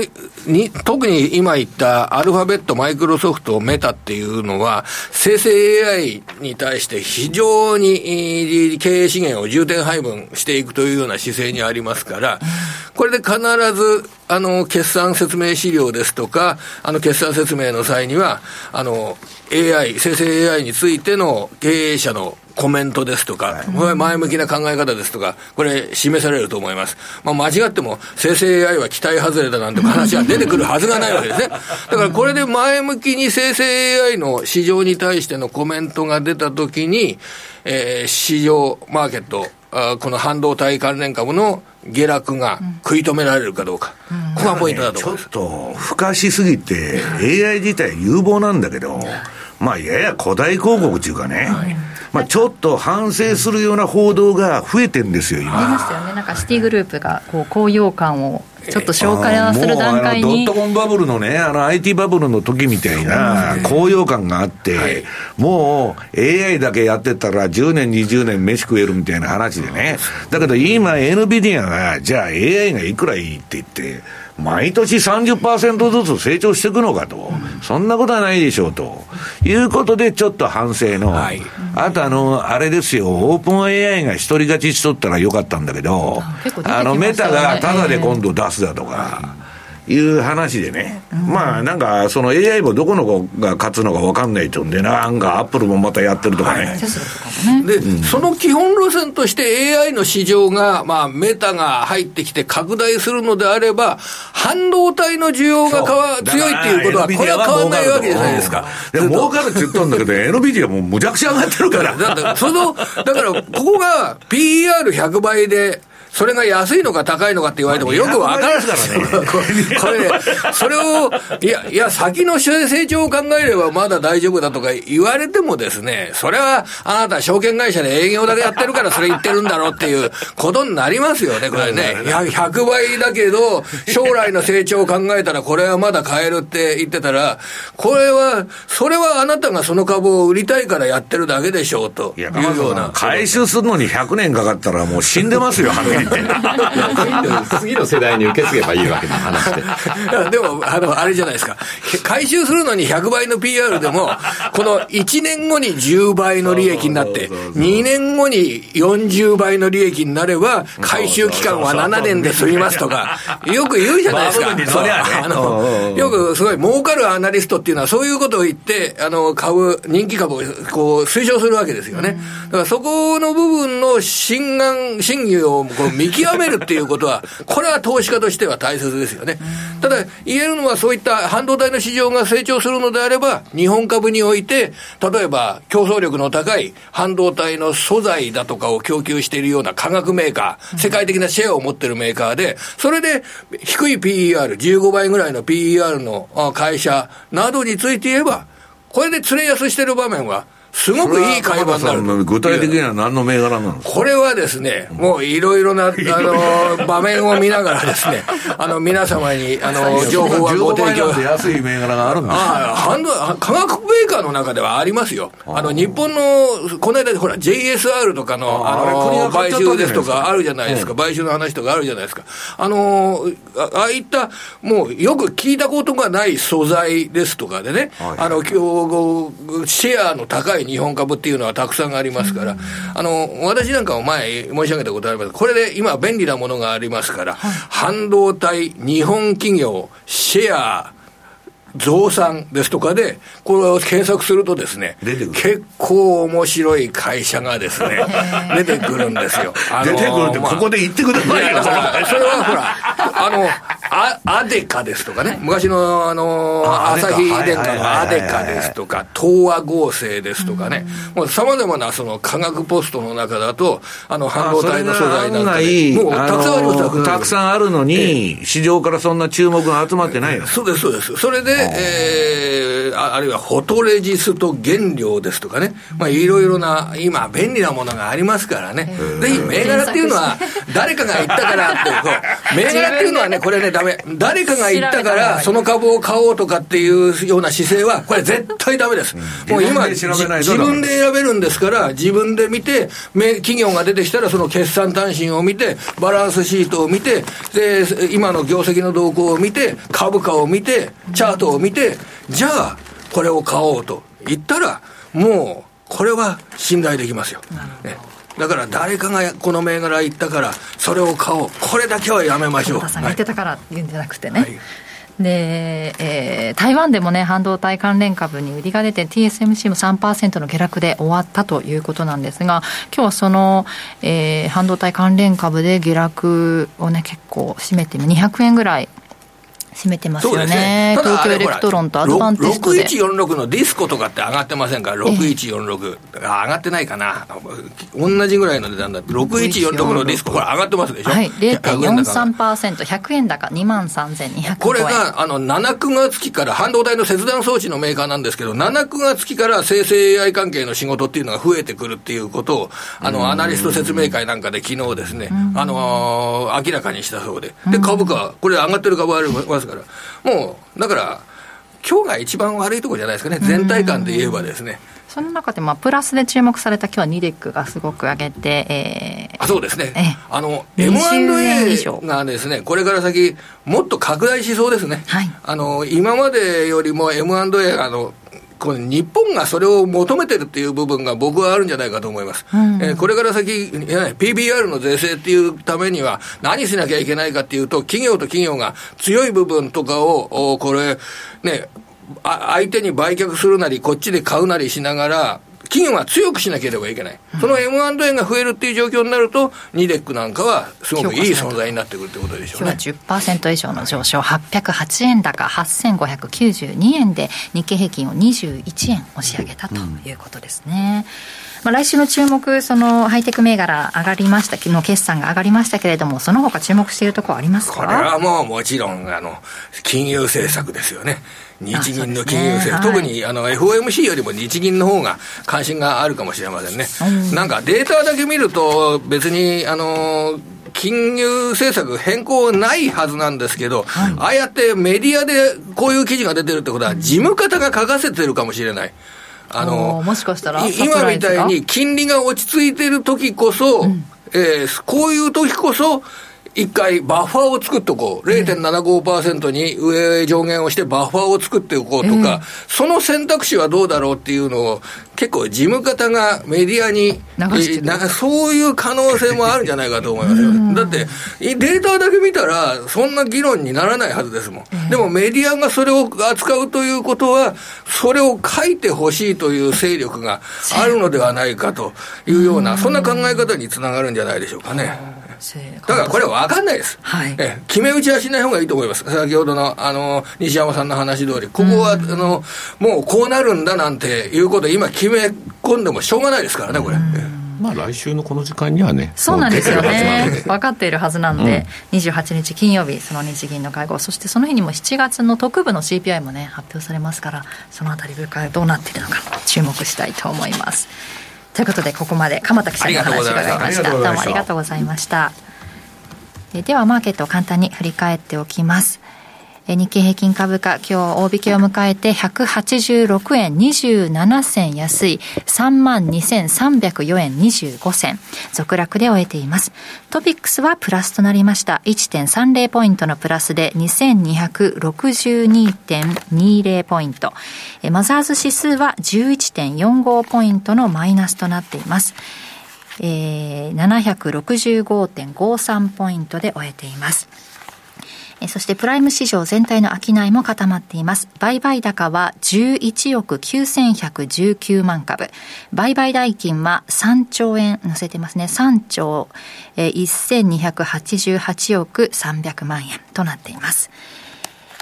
に特に今言ったアルファベット、マイクロソフト、メタっていうのは生成 エーアイ に対して非常に経営資源を重点配分していくというような姿勢にありますから、これで必ずあの決算説明資料ですとか、あの決算説明の際にはあの エーアイ 生成 エーアイ についての経営者のコメントですとか、前向きな考え方ですとか、これ示されると思います。まあ間違っても生成 エーアイ は期待外れだなんて話は出てくるはずがないわけですね。だからこれで前向きに生成 エーアイ の市場に対してのコメントが出たときに、えー、市場、マーケット、この半導体関連株の下落が食い止められるかどうか、うん、ここがポイントだと思います。ちょっと付加しすぎて エーアイ 自体有望なんだけど、まあやや古代広告というかね、はいまあ、ちょっと反省するような報道が増えてるんですよ今。ありますよね。なんかシティグループがこう高揚感をちょっと消化する段階に、もうあのドットコムバブルのね、あの アイティー バブルの時みたいな高揚感があって、はい、もう エーアイ だけやってたらじゅうねんにじゅうねん飯食えるみたいな話でね。だけど今 NVIDIA がじゃあ エーアイ がいくらいいって言って毎年 さんじゅっパーセント ずつ成長していくのかと、うん、そんなことはないでしょうということで、ちょっと反省の、はい、あとあのあれですよ、オープン エーアイ が一人勝ちしとったらよかったんだけど、あのメタがタダで今度出すだとかいう話でね、えー、まあなんかその エーアイ もどこの子が勝つのか分かんないとんで、なんかアップルもまたやってるとかね、はい、で、うん、その基本路線として エーアイ の市場が、まあ、メタが入ってきて拡大するのであれば、半導体の需要が強いっていうことは、これは変わらないわけじゃないですか。でも儲かるって言ったんだけどエヌビディア もうむちゃくちゃ上がってるからだからその、だからここが ピーイーアールひゃく 倍でそれが安いのか高いのかって言われてもよくわからないからね。これ、これ、それを、いや、いや、先の成長を考えればまだ大丈夫だとか言われてもですね、それはあなた証券会社で営業だけやってるからそれ言ってるんだろうっていうことになりますよね、これね。いや、ひゃくばいだけど、将来の成長を考えたらこれはまだ買えるって言ってたら、これは、それはあなたがその株を売りたいからやってるだけでしょうというような。いや、まあ、回収するのにひゃくねんかかったらもう死んでますよ、次の世代に受け継げばいいわけの話ででも あの、あれじゃないですか、回収するのにひゃくばいの ピーアール でもこのいちねんごにじゅうばいの利益になってにねんごによんじゅうばいの利益になれば回収期間はななねんで済みますとかよく言うじゃないですか。そう、あのよくすごい儲かるアナリストっていうのはそういうことを言って、あの株、人気株をこう推奨するわけですよね。だからそこの部分の心眼、心理をこう見極めるっていうことはこれは投資家としては大切ですよね。ただ言えるのは、そういった半導体の市場が成長するのであれば、日本株において例えば競争力の高い半導体の素材だとかを供給しているような化学メーカー、世界的なシェアを持っているメーカーで、それで低い ピーイーアール、 じゅうごばいぐらいの ピーイーアール の会社などについて言えば、これで連れ安している場面はすごくいい買い場になる。具体的には何の銘柄なんですか？これはですね、もういろいろなあの場面を見ながらですね、あの皆様にあの情報はご提供。じゅうごばいで安い銘柄があるんですか？化学メーカーの中ではありますよ。あの日本のこの間でほら ジェイエスアール とかのあの買収ですとかあるじゃないですか。買収の話とかあるじゃないですか。あのああいったもうよく聞いたことがない素材ですとかでね、あのシェアの高い日本株っていうのはたくさんありますから、あの私なんかも前申し上げたことあります。これで今便利なものがありますから、はい、半導体、日本企業シェア増産ですとかでこれを検索するとですね、結構面白い会社がですね出てくるんですよ。あの出てくるってここで言ってくださいよ。それはほらあのあアデカですとかね、昔のあのアサヒ電化のアデカですとか、東亜合成ですとかね、もうさまざまなその化学ポストの中だとあの半導体の素材なんかでもうたくさんあります。たくさんあるのに市場からそんな注目が集まってないよ。そうですそうです。それでえー、あ, あるいはフォトレジスト原料ですとかね、まあ、いろいろな今便利なものがありますからね、ぜひ銘柄っていうのは誰かが言ったからっていう銘柄っていうのはね、これねダメ、誰かが言ったからその株を買おうとかっていうような姿勢はこれ絶対ダメです。もう今自分で選べるんですから、自分で見て企業が出てきたらその決算短信を見て、バランスシートを見て、で今の業績の動向を見て、株価を見て、チャートを見て、じゃあこれを買おうと言ったらもうこれは信頼できますよ、ね、だから誰かがこの銘柄言ったからそれを買おう、これだけはやめましょう。田さんが言ってたから言うんじゃなくてね、はい、でえー、台湾でもね半導体関連株に売りが出て ティーエスエムシー も さんパーセント の下落で終わったということなんですが、今日はその、えー、半導体関連株で下落をね結構占めてにひゃくえんぐらい占めてますよ ね, すね。東京エレクトロンとアドバンテストでろくいちよんろくのディスコとかって上がってませんか？ろくいちよんろく、ええ、上がってないかな、同じぐらいの値段だって。ろくいちよんろくのディスコこれ上がってますでしょ、はい、れいてんよんさんパーセント、 ひゃくえん高 にまんさんぜんにひゃくえん。これがあのしちがつ期から半導体の切断装置のメーカーなんですけど、しちがつ期から生成 エーアイ 関係の仕事っていうのが増えてくるっていうことをあのアナリスト説明会なんかで昨日ですね、あのー、明らかにしたそう で, で株価これ上がってる株ありますからもうだから今日が一番悪いところじゃないですかね、全体感で言えばですね。その中で、まあ、プラスで注目された今日はニデックがすごく上げて、えー、あそうですね、あの エムアンドエー がですねこれから先もっと拡大しそうですね、はい、あの今までよりも エムアンドエー あのこの日本がそれを求めてるっていう部分が僕はあるんじゃないかと思います、うんえー、これから先 ピービーアール の税制っていうためには何しなきゃいけないかっていうと、企業と企業が強い部分とかをこれね相手に売却するなりこっちで買うなりしながら企業は強くしなければいけない。その エムアンドエー が増えるっていう状況になると、ニデックなんかはすごくいい存在になってくるってことでしょうね。今日は じゅっパーセント 以上の上昇、はっぴゃくはちえん高、はっせんごひゃくきゅうじゅうにえんで日経平均をにじゅういちえん押し上げたということですね、うんまあ、来週の注目、そのハイテク銘柄上がりましたの決算が上がりましたけれども、その他注目しているところありますか？これはもうもちろんあの金融政策ですよね。日銀の金融政策、ね、特にあの エフオーエムシー よりも日銀の方が関心があるかもしれませんね、うん、なんかデータだけ見ると別にあの金融政策変更ないはずなんですけど、はい、ああやってメディアでこういう記事が出てるってことは事務方が書かせてるかもしれない。あのもしかしたら今みたいに金利が落ち着いてる時こそ、うんえー、こういう時こそ一回バッファーを作っておこう、 れいてんななごパーセント に上上限をしてバッファーを作っておこうとか、うん、その選択肢はどうだろうっていうのを結構事務方がメディアに流してる、なんかそういう可能性もあるんじゃないかと思いますよ、うん、だってデータだけ見たらそんな議論にならないはずですもん、うん、でもメディアがそれを扱うということはそれを書いてほしいという勢力があるのではないかというような、そんな考え方につながるんじゃないでしょうかね。だからこれ分かんないです、はい、え決め打ちはしない方がいいと思います。先ほど の, あの西山さんの話通りここは、うん、あのもうこうなるんだなんていうこと今決め込んでもしょうがないですからねこれ、うん、まあ、来週のこの時間にはね、そうなんですよね、分かっているはずなんで、うん、にじゅうはちにち金曜日その日銀の会合、そしてその日にもしちがつの特部の シーピーアイ もね発表されますから、そのあたり物価がどうなっているのか注目したいと思います。ということでここまで鎌田記者の話を伺いました。どうもありがとうございました。えではマーケットを簡単に振り返っておきます。え日経平均株価今日大引けを迎えてひゃくはちじゅうろくえんにじゅうななせん安い さんまんにせんさんびゃくよんえんにじゅうごせん続落で終えています。トピックスはプラスとなりました。 いってんさんぜろ ポイントのプラスで にせんにひゃくろくじゅうにてんにぜろ ポイント、えマザーズ指数は じゅういってんよんご ポイントのマイナスとなっています。えー、ななひゃくろくじゅうごてんごさん ポイントで終えています。そしてプライム市場全体の商いも固まっています。売買高はじゅういちおくきゅうせんひゃくじゅうきゅうまんかぶ、売買代金はさんちょうえん乗せてますね。さんちょうせんにひゃくはちじゅうはちおくさんびゃくまんえんとなっています。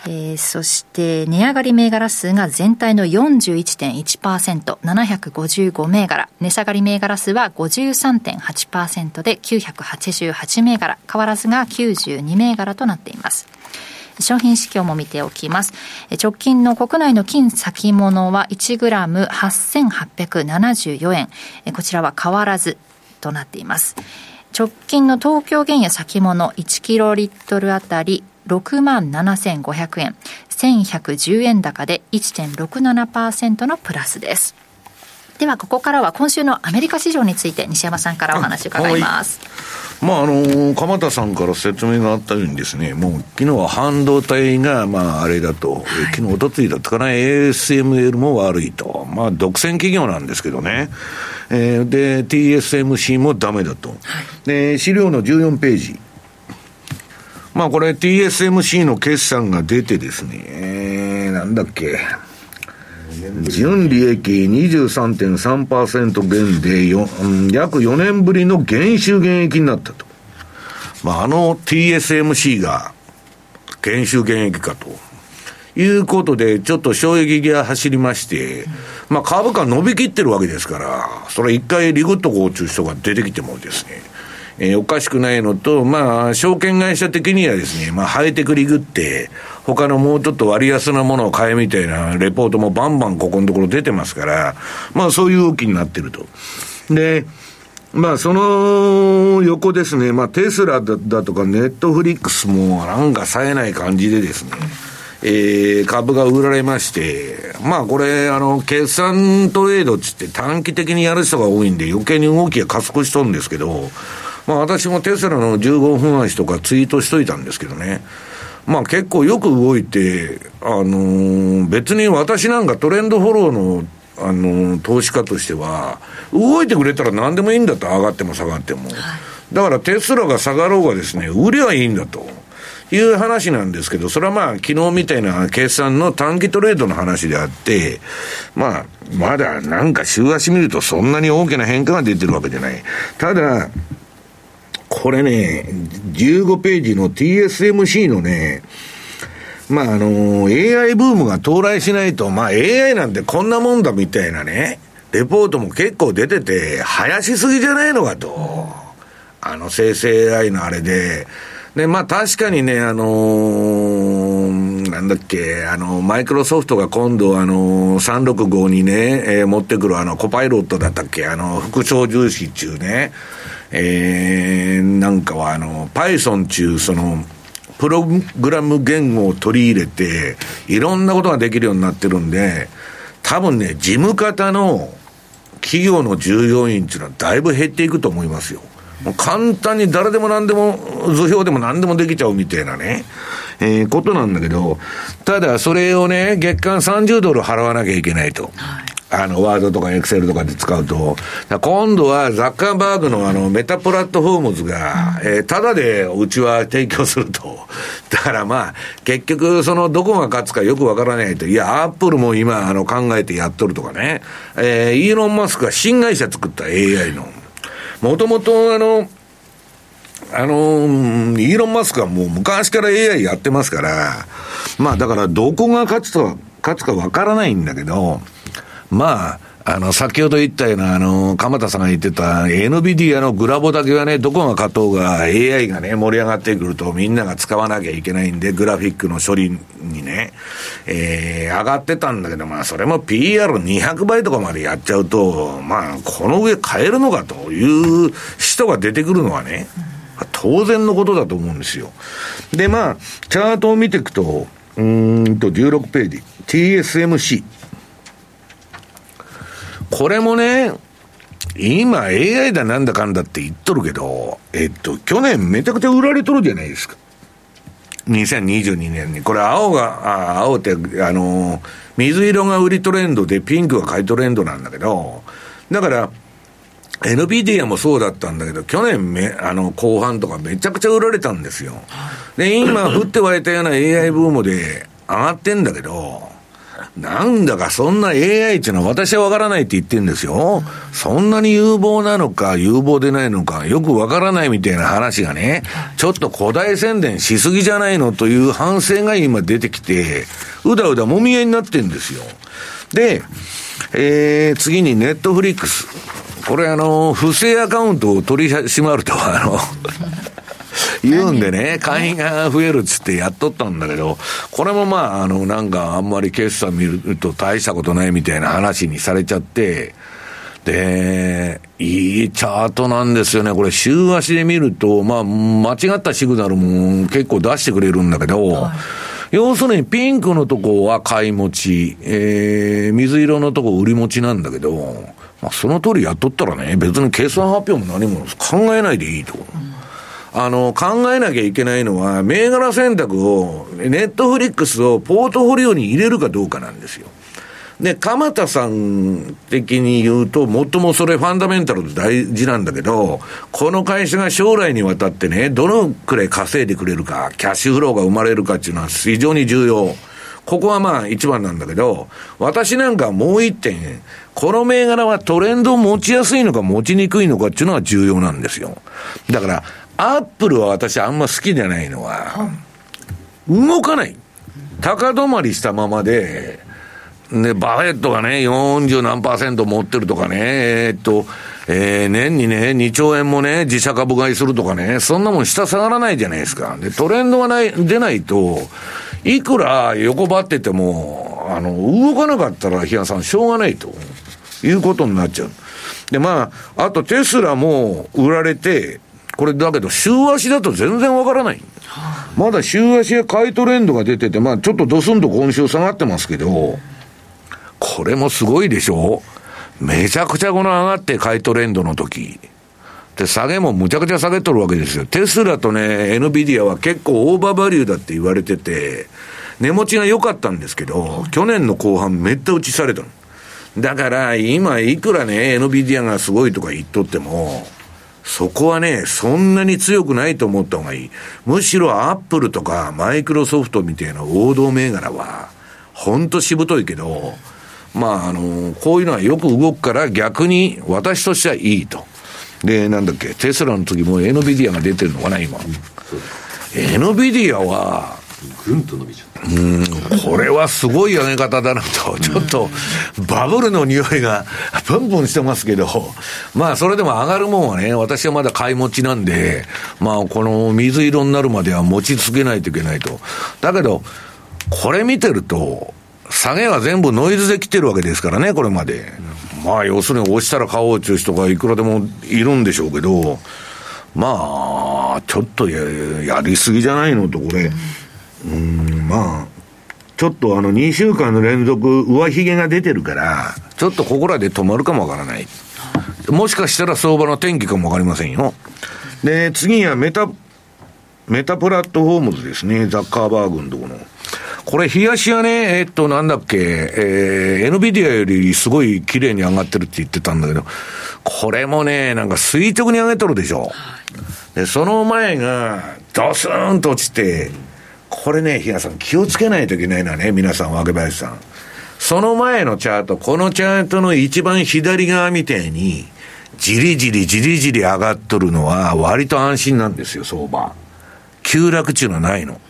えー、そして値上がり銘柄数が全体の よんじゅういってんいちパーセント、 ななひゃくごじゅうごめいがら、値下がり銘柄数は ごじゅうさんてんはちパーセント できゅうひゃくはちじゅうはちめいがら、変わらずがきゅうじゅうにめいがらとなっています。商品指標も見ておきます。直近の国内の金先物は いちグラムはっせんはっぴゃくななじゅうよんえん、こちらは変わらずとなっています。直近の東京原油先物いちキロリットルあたりろくまんななせんごひゃくえん、せんひゃくじゅうえんだかで いってんろくななパーセント のプラスです。ではここからは今週のアメリカ市場について西山さんからお話を伺います。まああの鎌田さんから説明があったようにですね、もう昨日は半導体がまああれだと、はい、昨日おとついだったかな エーエスエムエル も悪いと、まあ独占企業なんですけどね、えー、で ティーエスエムシー もダメだと、はい、で資料のじゅうよんページ、まあこれ ティーエスエムシー の決算が出てですね、えー、なんだっけ、純利益 にじゅうさんてんさんパーセント 減で約よねんぶりの減収減益になったと。まああの ティーエスエムシー が減収減益かということでちょっと衝撃が走りまして、まあ株価伸びきってるわけですから、それ一回リグッとこう中小が出てきてもですね、えー、おかしくないのと、まあ、証券会社的にはですね、まあ、ハイテクリグって、他のもうちょっと割安なものを買えみたいなレポートもバンバンここのところ出てますから、まあ、そういう動きになってると。で、まあ、その横ですね、まあ、テスラだとかネットフリックスもなんか冴えない感じでですね、えー、株が売られまして、まあこれ、あの、決算トレードっつって短期的にやる人が多いんで余計に動きが加速しとるんですけど、まあ私もテスラのじゅうごふんあしとかツイートしといたんですけどね、まあ結構よく動いて、あのー、別に私なんかトレンドフォローの、あのー、投資家としては動いてくれたら何でもいいんだと、上がっても下がっても、だからテスラが下がろうがですね売りゃいいんだという話なんですけど、それはまあ昨日みたいな決算の短期トレードの話であって、まあまだなんか週足見るとそんなに大きな変化が出てるわけじゃない。ただこれね、じゅうごページの ティーエスエムシー のね、まああの エーアイ ブームが到来しないと、まあ エーアイ なんてこんなもんだみたいなね、レポートも結構出てて、早しすぎじゃないのかと、あの生成 エーアイ のあれで。で、まあ確かにね、あのー、なんだっけ、あの、マイクロソフトが今度、あのー、さんろくごにね、えー、持ってくるあの、コパイロットだったっけ、あの、副操縦士中ね、えー、なんかはあの、Python 中、その、プログラム言語を取り入れて、いろんなことができるようになってるんで、多分ね、事務方の企業の従業員っていうのはだいぶ減っていくと思いますよ。もう簡単に誰でも何でも図表でも何でもできちゃうみたいなね、えー、ことなんだけど、ただそれをね月間さんじゅうドル払わなきゃいけないと、はい、あのワードとかエクセルとかで使うと、今度はザッカーバーグのあのメタプラットフォームズが、えー、ただでうちは提供すると、だからまあ結局そのどこが勝つかよくわからないと、いやアップルも今あの考えてやっとるとかね、えー、イーロンマスクが新会社作った エーアイ の。もともとあの、あのー、イーロン・マスクはもう昔から エーアイ やってますから、まあだからどこが勝つと、勝つかわからないんだけど、まあ、あの、先ほど言ったような、あの、鎌田さんが言ってた、エヌビディア のグラボだけはね、どこが勝とうが、エーアイ がね、盛り上がってくると、みんなが使わなきゃいけないんで、グラフィックの処理にね、えー、上がってたんだけど、まあ、それも ピーアールにひゃく 倍とかまでやっちゃうと、まあ、この上変えるのかという人が出てくるのはね、当然のことだと思うんですよ。で、まあ、チャートを見ていくと、うーんと、じゅうろくページ、ティーエスエムシー。これもね、今 エーアイ だなんだかんだって言っとるけど、えっと、去年めちゃくちゃ売られとるじゃないですか。にせんにじゅうにねんに。これ青が、あ青って、あの、水色が売りトレンドでピンクが買いトレンドなんだけど、だから、エヌビディア もそうだったんだけど、去年め、あの、後半とかめちゃくちゃ売られたんですよ。で、今、降って湧いたような エーアイ ブームで上がってんだけど、なんだかそんな エーアイ っていうのは私はわからないって言ってるんですよ。そんなに有望なのか有望でないのかよくわからないみたいな話がね、ちょっと古代宣伝しすぎじゃないのという反省が今出てきて、うだうだもみ合いになってるんですよ。で、えー、次にネットフリックス。これあの、不正アカウントを取り締まるとはあの言うんでね、会員が増えるっつってやっとったんだけど、これもまあ、あの、なんかあんまり決算見ると大したことないみたいな話にされちゃって、で、いいチャートなんですよね。これ週足で見ると、まあ、間違ったシグナルも結構出してくれるんだけど、はい、要するにピンクのとこは買い持ち、えー、水色のとこ売り持ちなんだけど、まあ、その通りやっとったらね、別に決算発表も何も考えないでいいと。うんあの、考えなきゃいけないのは、銘柄選択を、ネットフリックスをポートフォリオに入れるかどうかなんですよ。で、鎌田さん的に言うと、最もそれファンダメンタルで大事なんだけど、この会社が将来にわたってね、どのくらい稼いでくれるか、キャッシュフローが生まれるかっていうのは非常に重要。ここはまあ一番なんだけど、私なんかもう一点、この銘柄はトレンドを持ちやすいのか持ちにくいのかっていうのは重要なんですよ。だから、アップルは私あんま好きじゃないのは、動かない。高止まりしたままで、で、バフェットがね、よんじゅうなんパーセント持ってるとかね、えー、っと、えー、年にね、にちょうえんもね、自社株買いするとかね、そんなもん下下がらないじゃないですか。で、トレンドがない、出ないと、いくら横ばってても、あの、動かなかったら、日野さん、しょうがないということになっちゃう。で、まあ、あとテスラも売られて、これだけど週足だと全然わからない。まだ週足や買いトレンドが出てて、まあちょっとドスンと今週下がってますけど、これもすごいでしょ。めちゃくちゃこの上がって買いトレンドの時で下げもむちゃくちゃ下げとるわけですよ。テスラとね エヌビディア は結構オーバーバリューだって言われてて、値持ちが良かったんですけど、去年の後半めった打ちされたの。だから今いくらね エヌビディア がすごいとか言っとっても、そこはね、そんなに強くないと思った方がいい。むしろアップルとかマイクロソフトみたいな王道銘柄は、ほんとしぶといけど、まあ、あの、こういうのはよく動くから逆に私としてはいいと。で、なんだっけ、テスラの時も エヌビディア が出てるのかな、今。エヌビディア は、ぐんと伸びちゃった。うん、これはすごい上げ方だなと、ちょっとバブルの匂いがプンプンしてますけど、まあそれでも上がるもんはね、私はまだ買い持ちなんで、まあこの水色になるまでは持ちつけないといけないと。だけど、これ見てると、下げは全部ノイズで来てるわけですからね、これまで。まあ要するに押したら買おうっていう人がいくらでもいるんでしょうけど、まあ、ちょっと や, やりすぎじゃないのと、これ。うーんまあ、ちょっとあのにしゅうかんの連続上髭が出てるから、ちょっとここらで止まるかもわからない。もしかしたら相場の転機かもわかりませんよ。で、次はメタ、メタプラットフォームズですね。ザッカーバーグのところの。これ、日足はね、えっと、なんだっけ、えー、エヌビディア よりすごい綺麗に上がってるって言ってたんだけど、これもね、なんか垂直に上げとるでしょ。で、その前が、ドスーンと落ちて、これね、日野さん気をつけないといけないのはね、皆さん、若林さん。その前のチャート、このチャートの一番左側みたいに、じりじりじりじり上がっとるのは割と安心なんですよ、相場。急落っていうのはないの、うん、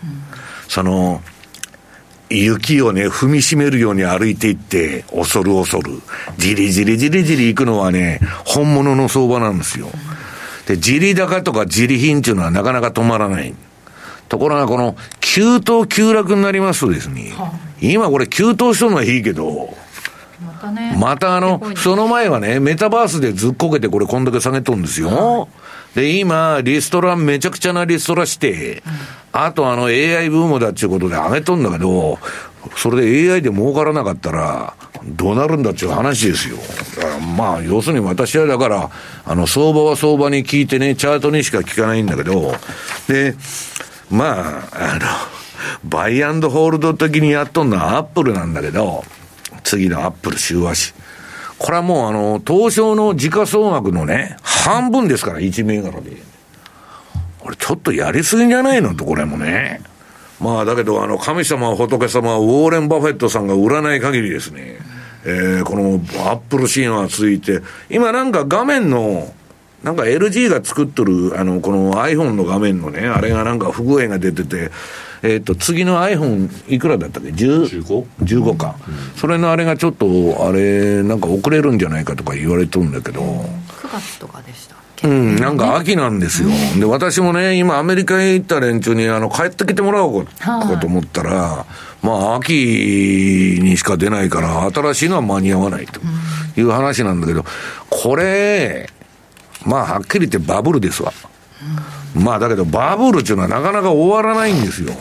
その雪をね踏みしめるように歩いていって恐る恐るじりじりじりじり行くのはね本物の相場なんですよ。で、じり高とかじり品っていうのはなかなか止まらない。ところがこの急騰急落になりますとですね、はい、今これ急騰したのはいいけどまたね、またあのその前はねメタバースでずっこけてこれこんだけ下げとるんですよ、はい、で今リストラめちゃくちゃなリストラして、はい、あとあの エーアイ ブームだっていうことで上げとるんだけど、それで エーアイ で儲からなかったらどうなるんだっていう話ですよ。だからまあ要するに私はだからあの相場は相場に聞いてね、チャートにしか聞かないんだけど、でまああのバイアンドホールド的にやっとんのはアップルなんだけど、次のアップル週足、これはもうあの東証の時価総額のね半分ですから、いち銘柄で。これちょっとやりすぎじゃないのと、これもね。まあだけどあの神様仏様ウォーレン・バフェットさんが売らない限りですね、えー、このアップルシーンは続いて、今なんか画面のなんか エルジー が作っとるあのこの iPhone の画面のねあれがなんか不具合が出てて、えっと次の iPhone いくらだったっけ、じゅうご じゅうごか、うん、それのあれがちょっとあれなんか遅れるんじゃないかとか言われとるんだけど、くがつとかでしたっけ、うん、なんか秋なんですよ、うん、で私もね今アメリカへ行った連中にあの帰ってきてもらおうかと思ったら、まあ秋にしか出ないから新しいのは間に合わないという話なんだけど、これまあはっきり言ってバブルですわ、うん、まあだけどバブルっていうのはなかなか終わらないんですよ。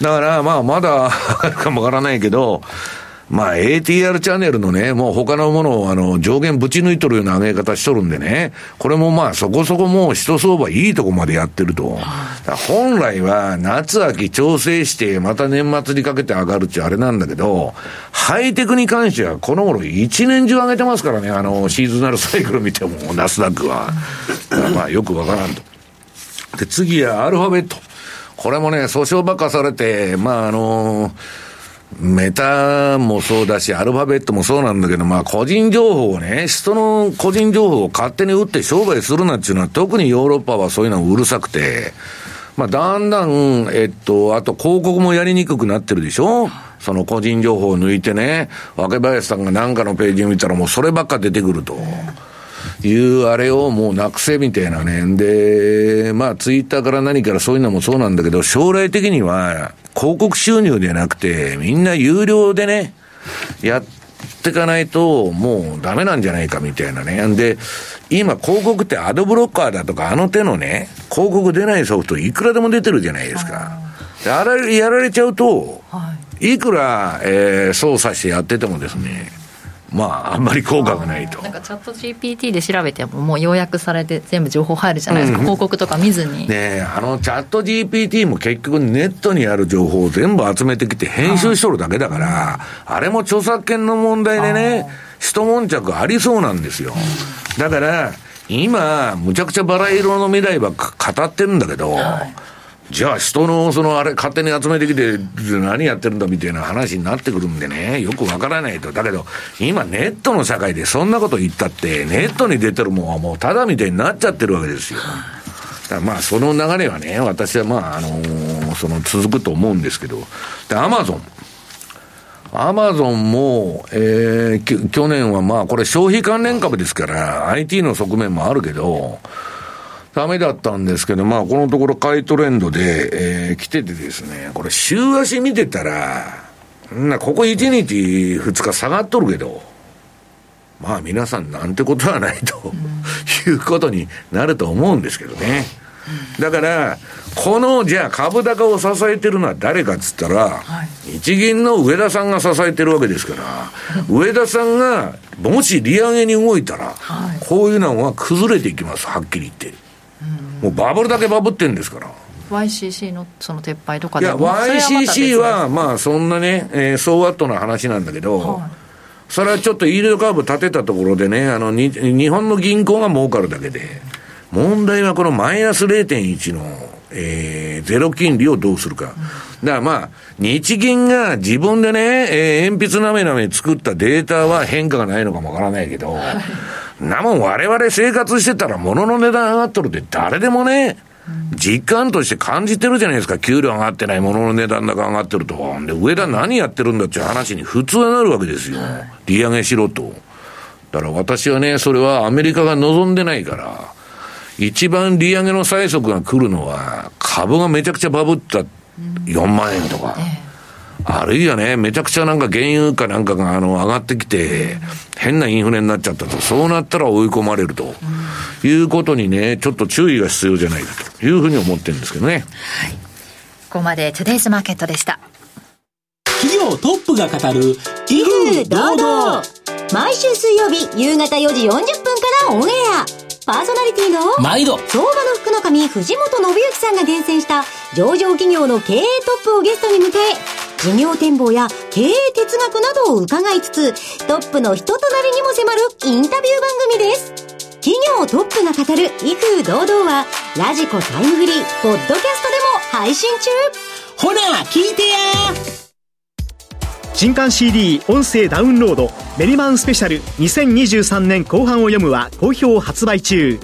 だからまあまだ上がるかもわからないけど、まあ エーティーアール チャンネルのねもう他のものをあの上限ぶち抜いとるような上げ方しとるんでね、これもまあそこそこもう一相場いいとこまでやってると。だ本来は夏秋調整してまた年末にかけて上がるってあれなんだけど、ハイテクに関してはこの頃一年中上げてますからね、あのシーズナルサイクル見てもナスダックはだからまあよくわからんと。で次はアルファベット、これもね訴訟ばっかされて、まああのーメタもそうだしアルファベットもそうなんだけど、まあ個人情報をね、人の個人情報を勝手に売って商売するなっていうのは特にヨーロッパはそういうのうるさくて、まあだんだんえっとあと広告もやりにくくなってるでしょ。その個人情報を抜いてね、若林さんが何かのページ見たらもうそればっか出てくるというあれをもうなくせみたいなね。でまあツイッターから何からそういうのもそうなんだけど、将来的には広告収入じゃなくてみんな有料でねやってかないともうダメなんじゃないかみたいなね。で今広告ってアドブロッカーだとかあの手のね広告出ないソフトいくらでも出てるじゃないですか。であれやられちゃうといくら、えー、操作してやっててもですね、まああんまり効果がないと。なんかチャット ジーピーティー で調べてももう要約されて全部情報入るじゃないですか、うん、広告とか見ずに。ねえ、あのチャット ジーピーティー も結局ネットにある情報を全部集めてきて編集しとるだけだから、 あ, あれも著作権の問題でね一悶着ありそうなんですよ。だから今むちゃくちゃバラ色の未来ばっか語ってるんだけど、はい、じゃあ人のそのあれ勝手に集めてきて何やってるんだみたいな話になってくるんでね、よくわからないと。だけど今ネットの社会でそんなこと言ったってネットに出てるもんはもうただみたいになっちゃってるわけですよ。だからまあその流れはね私はまああのー、その続くと思うんですけど。でアマゾンアマゾンも、えー、去年はまあこれ消費関連株ですから アイティー の側面もあるけどダメだったんですけど、まあこのところ買いトレンドで、えー、来ててですね、これ週足見てたらなここいちにちふつか下がっとるけど、まあ皆さんなんてことはないと、うん、いうことになると思うんですけどね。だからこのじゃあ株高を支えてるのは誰かっつったら、はい、日銀の植田さんが支えてるわけですから植田さんがもし利上げに動いたら、はい、こういうのは崩れていきます、はっきり言って。もうバブルだけバブってんですから ワイシーシー のその撤廃とかでもいや ワイシーシー はまあそんなね、えー、そうわっとな話なんだけど、はい、それはちょっとイールドカーブ立てたところでね、あのに日本の銀行が儲かるだけで、問題はこのマイナス れいてんいち の、えー、ゼロ金利をどうするか、うん、だからまあ日銀が自分でね、えー、鉛筆なめなめ作ったデータは変化がないのかもわからないけどなもん我々生活してたら物の値段上がっとるって誰でもね、実感として感じてるじゃないですか。給料上がってない、物の値段だけ上がってると。で、上田何やってるんだっていう話に普通になるわけですよ。利上げしろと。だから私はね、それはアメリカが望んでないから、一番利上げの催促が来るのは、株がめちゃくちゃバブったよんまんえんとか。あるいはね、めちゃくちゃなんか原油かなんかがあの上がってきて、変なインフレになっちゃったと。そうなったら追い込まれると、うん、いうことにね、ちょっと注意が必要じゃないかというふうに思ってるんですけどね。はい。ここまで Today's Market でした。企業トップが語る威風堂々。毎週水曜日夕方よじよんじゅっぷんからオンエア。パーソナリティの毎度相場の福の神藤本信之さんが厳選した上場企業の経営トップをゲストに迎え、事業展望や経営哲学などを伺いつつ、トップの人となりにも迫るインタビュー番組です。企業トップが語る威風堂々はラジコタイムフリーポッドキャストでも配信中。ほら聞いてや。新刊 シーディー 音声ダウンロードメリマンスペシャルにせんにじゅうさんねんこう半を読むは好評発売中。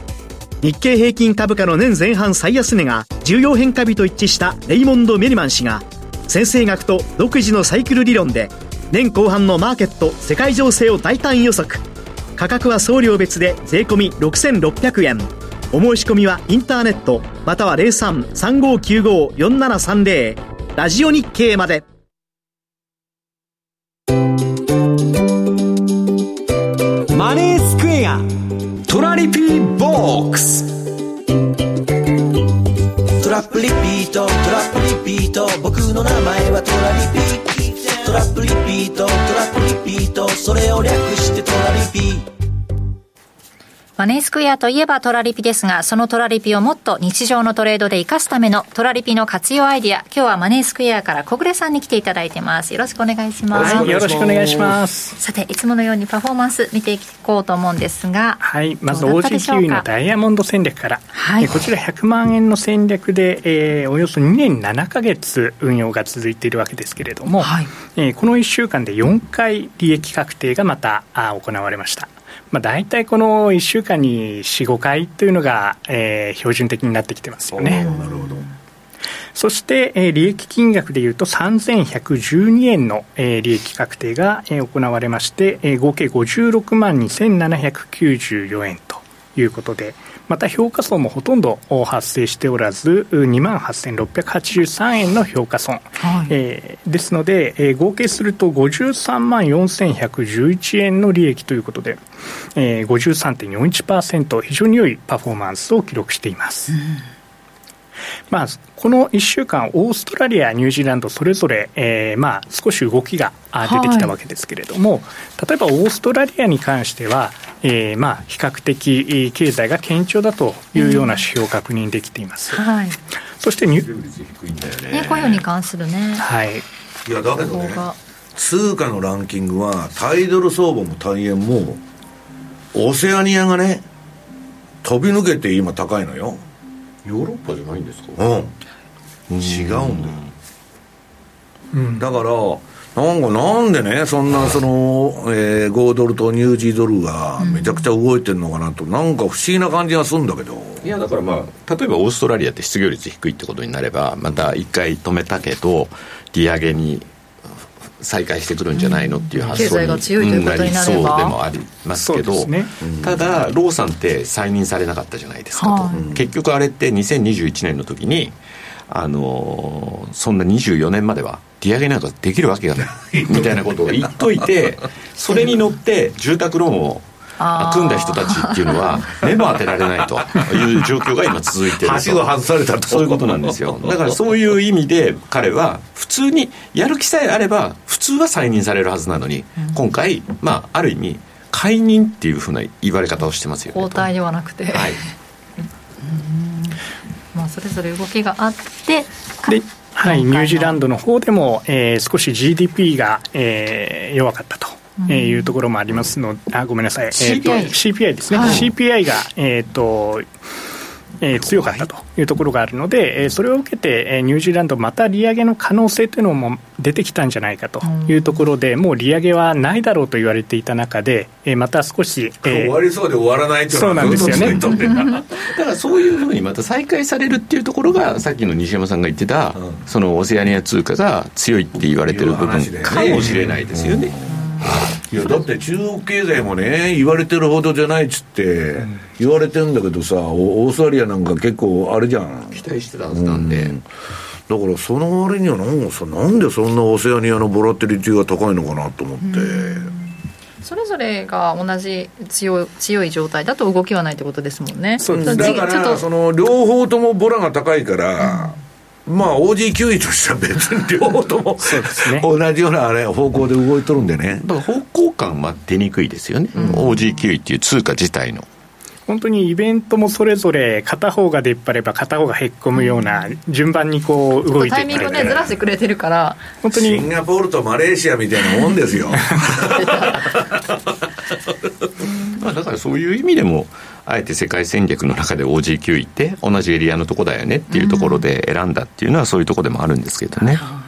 日経平均株価の年前半最安値が重要変化日と一致したレイモンド・メリマン氏が、先生学と独自のサイクル理論で年後半のマーケット世界情勢を大胆予測。価格は送料別で税込ろくせんろっぴゃくえん。お申し込みはインターネットまたは ゼロさん さんごきゅうご よんななさんゼロ ラジオ日経まで。マネースクエアトラリピーボックス。トラップリピート、トラップリピート、僕の名前はトラリピ。トラップリピート、トラップリピート、それを略してトラリピ。マネースクエアといえばトラリピですが、そのトラリピをもっと日常のトレードで活かすためのトラリピの活用アイディア、今日はマネースクエアから小暮さんに来ていただいてます。よろしくお願いします。はい、よろしくお願いします。さて、いつものようにパフォーマンス見ていこうと思うんですが、はい、まず オージー キウイのダイヤモンド戦略から、はい、えこちらひゃくまんえんの戦略で、えー、およそにねんななかげつ運用が続いているわけですけれども、はい、えー、このいっしゅうかんでよんかい利益確定がまたあ行われました。まあ、大体このいっしゅうかんによん、ごかいというのが、えー、標準的になってきてますよね。なるほど。そして、えー、利益金額でいうとさんぜんひゃくじゅうにえんの、えー、利益確定が、えー、行われまして、えー、合計ごじゅうろくまんにせんななひゃくきゅうじゅうよえんということで、また評価損もほとんど発生しておらず にまんはっせんろっぴゃくはちじゅうさんえんの評価損、はい、えー、ですので、えー、合計するとごじゅうさんまんよんせんひゃくじゅういちえんの利益ということで、えー、ごじゅうさんてんよんいちパーセント 非常に良いパフォーマンスを記録しています、うん。まあ、このいっしゅうかんオーストラリアニュージーランドそれぞれ、えーまあ、少し動きが出てきたわけですけれども、はい、例えばオーストラリアに関しては、えーまあ、比較的経済が堅調だというような指標を確認できています、うん、はい。そしてニュー、ね、雇用に関するね、はい、いやだけどね、通貨のランキングはタイドル相場も大変もオセアニアがね飛び抜けて今高いのよ。ヨーロッパじゃないんですか。うん、違うんだよ、うん、だからなんかなんでねそんなその、えー、ごドルとニュージードルがめちゃくちゃ動いてるのかなと、うん、なんか不思議な感じがするんだけど。いやだからまあ例えばオーストラリアって失業率低いってことになればまたいっかい止めたけど利上げに再開してくるんじゃないのっていう発想になりそうでもありますけど、ただローさんって再任されなかったじゃないですかと。結局あれってにせんにじゅういちねんの時にあのそんなにじゅうよねんまでは利上げなんかできるわけがないみたいなことを言っといて、それに乗って住宅ローンを組んだ人たちっていうのは目も当てられないという状況が今続いている。橋を外されたと、そういうことなんですよ。だからそういう意味で彼は普通にやる気さえあれば普通は再任されるはずなのに、今回、まあ、ある意味解任っていうふうな言われ方をしてますよね。交代ではなくて、はい、うん、まあ、それぞれ動きがあってで、はい、ニュージーランドの方でも、えー、少し ジーディーピー が、えー、弱かったと、うん、えー、いうところもありますので、あ、ごめんなさい、えー、と シーピーアイ ですね、はい、シーピーアイ が、えーとえー、強かったというところがあるので、えー、それを受けて、えー、ニュージーランドまた利上げの可能性というのも出てきたんじゃないかというところで、うん、もう利上げはないだろうと言われていた中で、えー、また少し、えー、終わりそうで終わらないというのがずっと続いてるんだ。だからそういうふうにまた再開されるっていうところがさっきの西山さんが言ってた、うん、そのオセアニア通貨が強いって言われてる部分かもしれないですよね、うんうん、いやだって中国経済もね言われてるほどじゃないっつって言われてるんだけどさ、オーストラリアなんか結構あれじゃん、期待してたはずなんで、うん、だからその割にはなんかさ、なんでそんなオセアニアのボラテリティが高いのかなと思って、うん、それぞれが同じ強い、強い状態だと動きはないってことですもんね。そうです。だからその両方ともボラが高いから、うん、まあ オージー キューイー としては別に両方とも同じようなあれ方向で動いとるんでね、だから方向感は出にくいですよね、うん、オージー キューイー っていう通貨自体の本当にイベントもそれぞれ片方が出っ張れば片方がへっこむような順番にこう動いていって、タイミングをねずらしてくれてるから、本当にシンガポールとマレーシアみたいなもんですよまあだからそういう意味でもあえて世界戦略の中で オージー キューイー って同じエリアのとこだよねっていうところで選んだっていうのはそういうとこでもあるんですけどね、うん、はい。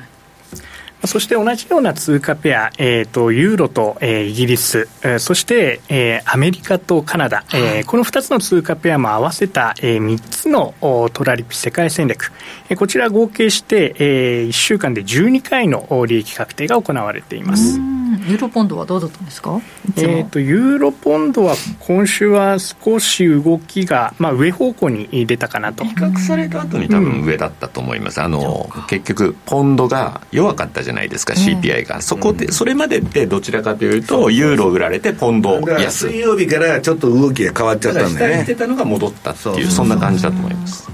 そして同じような通貨ペア、えー、とユーロと、えー、イギリス、えー、そして、えー、アメリカとカナダ、えー、このふたつの通貨ペアも合わせた、えー、みっつのトラリピ世界戦略、えー、こちら合計して、えー、いっしゅうかんでじゅうにかいの利益確定が行われています。うん、ユーロポンドはどうだったんですか。えー、とユーロポンドは今週は少し動きが、まあ、上方向に出たかなと。比較された後に多分上だったと思います、うん、あの結局ポンドが弱かったじゃないですか、うん、シーピーアイ がそこでそれまでってどちらかというとユーロ売られてポンド安、水曜日からちょっと動きが変わっちゃったんでね、下に出たのが戻ったっていう、そうそうそう、そんな感じだと思います。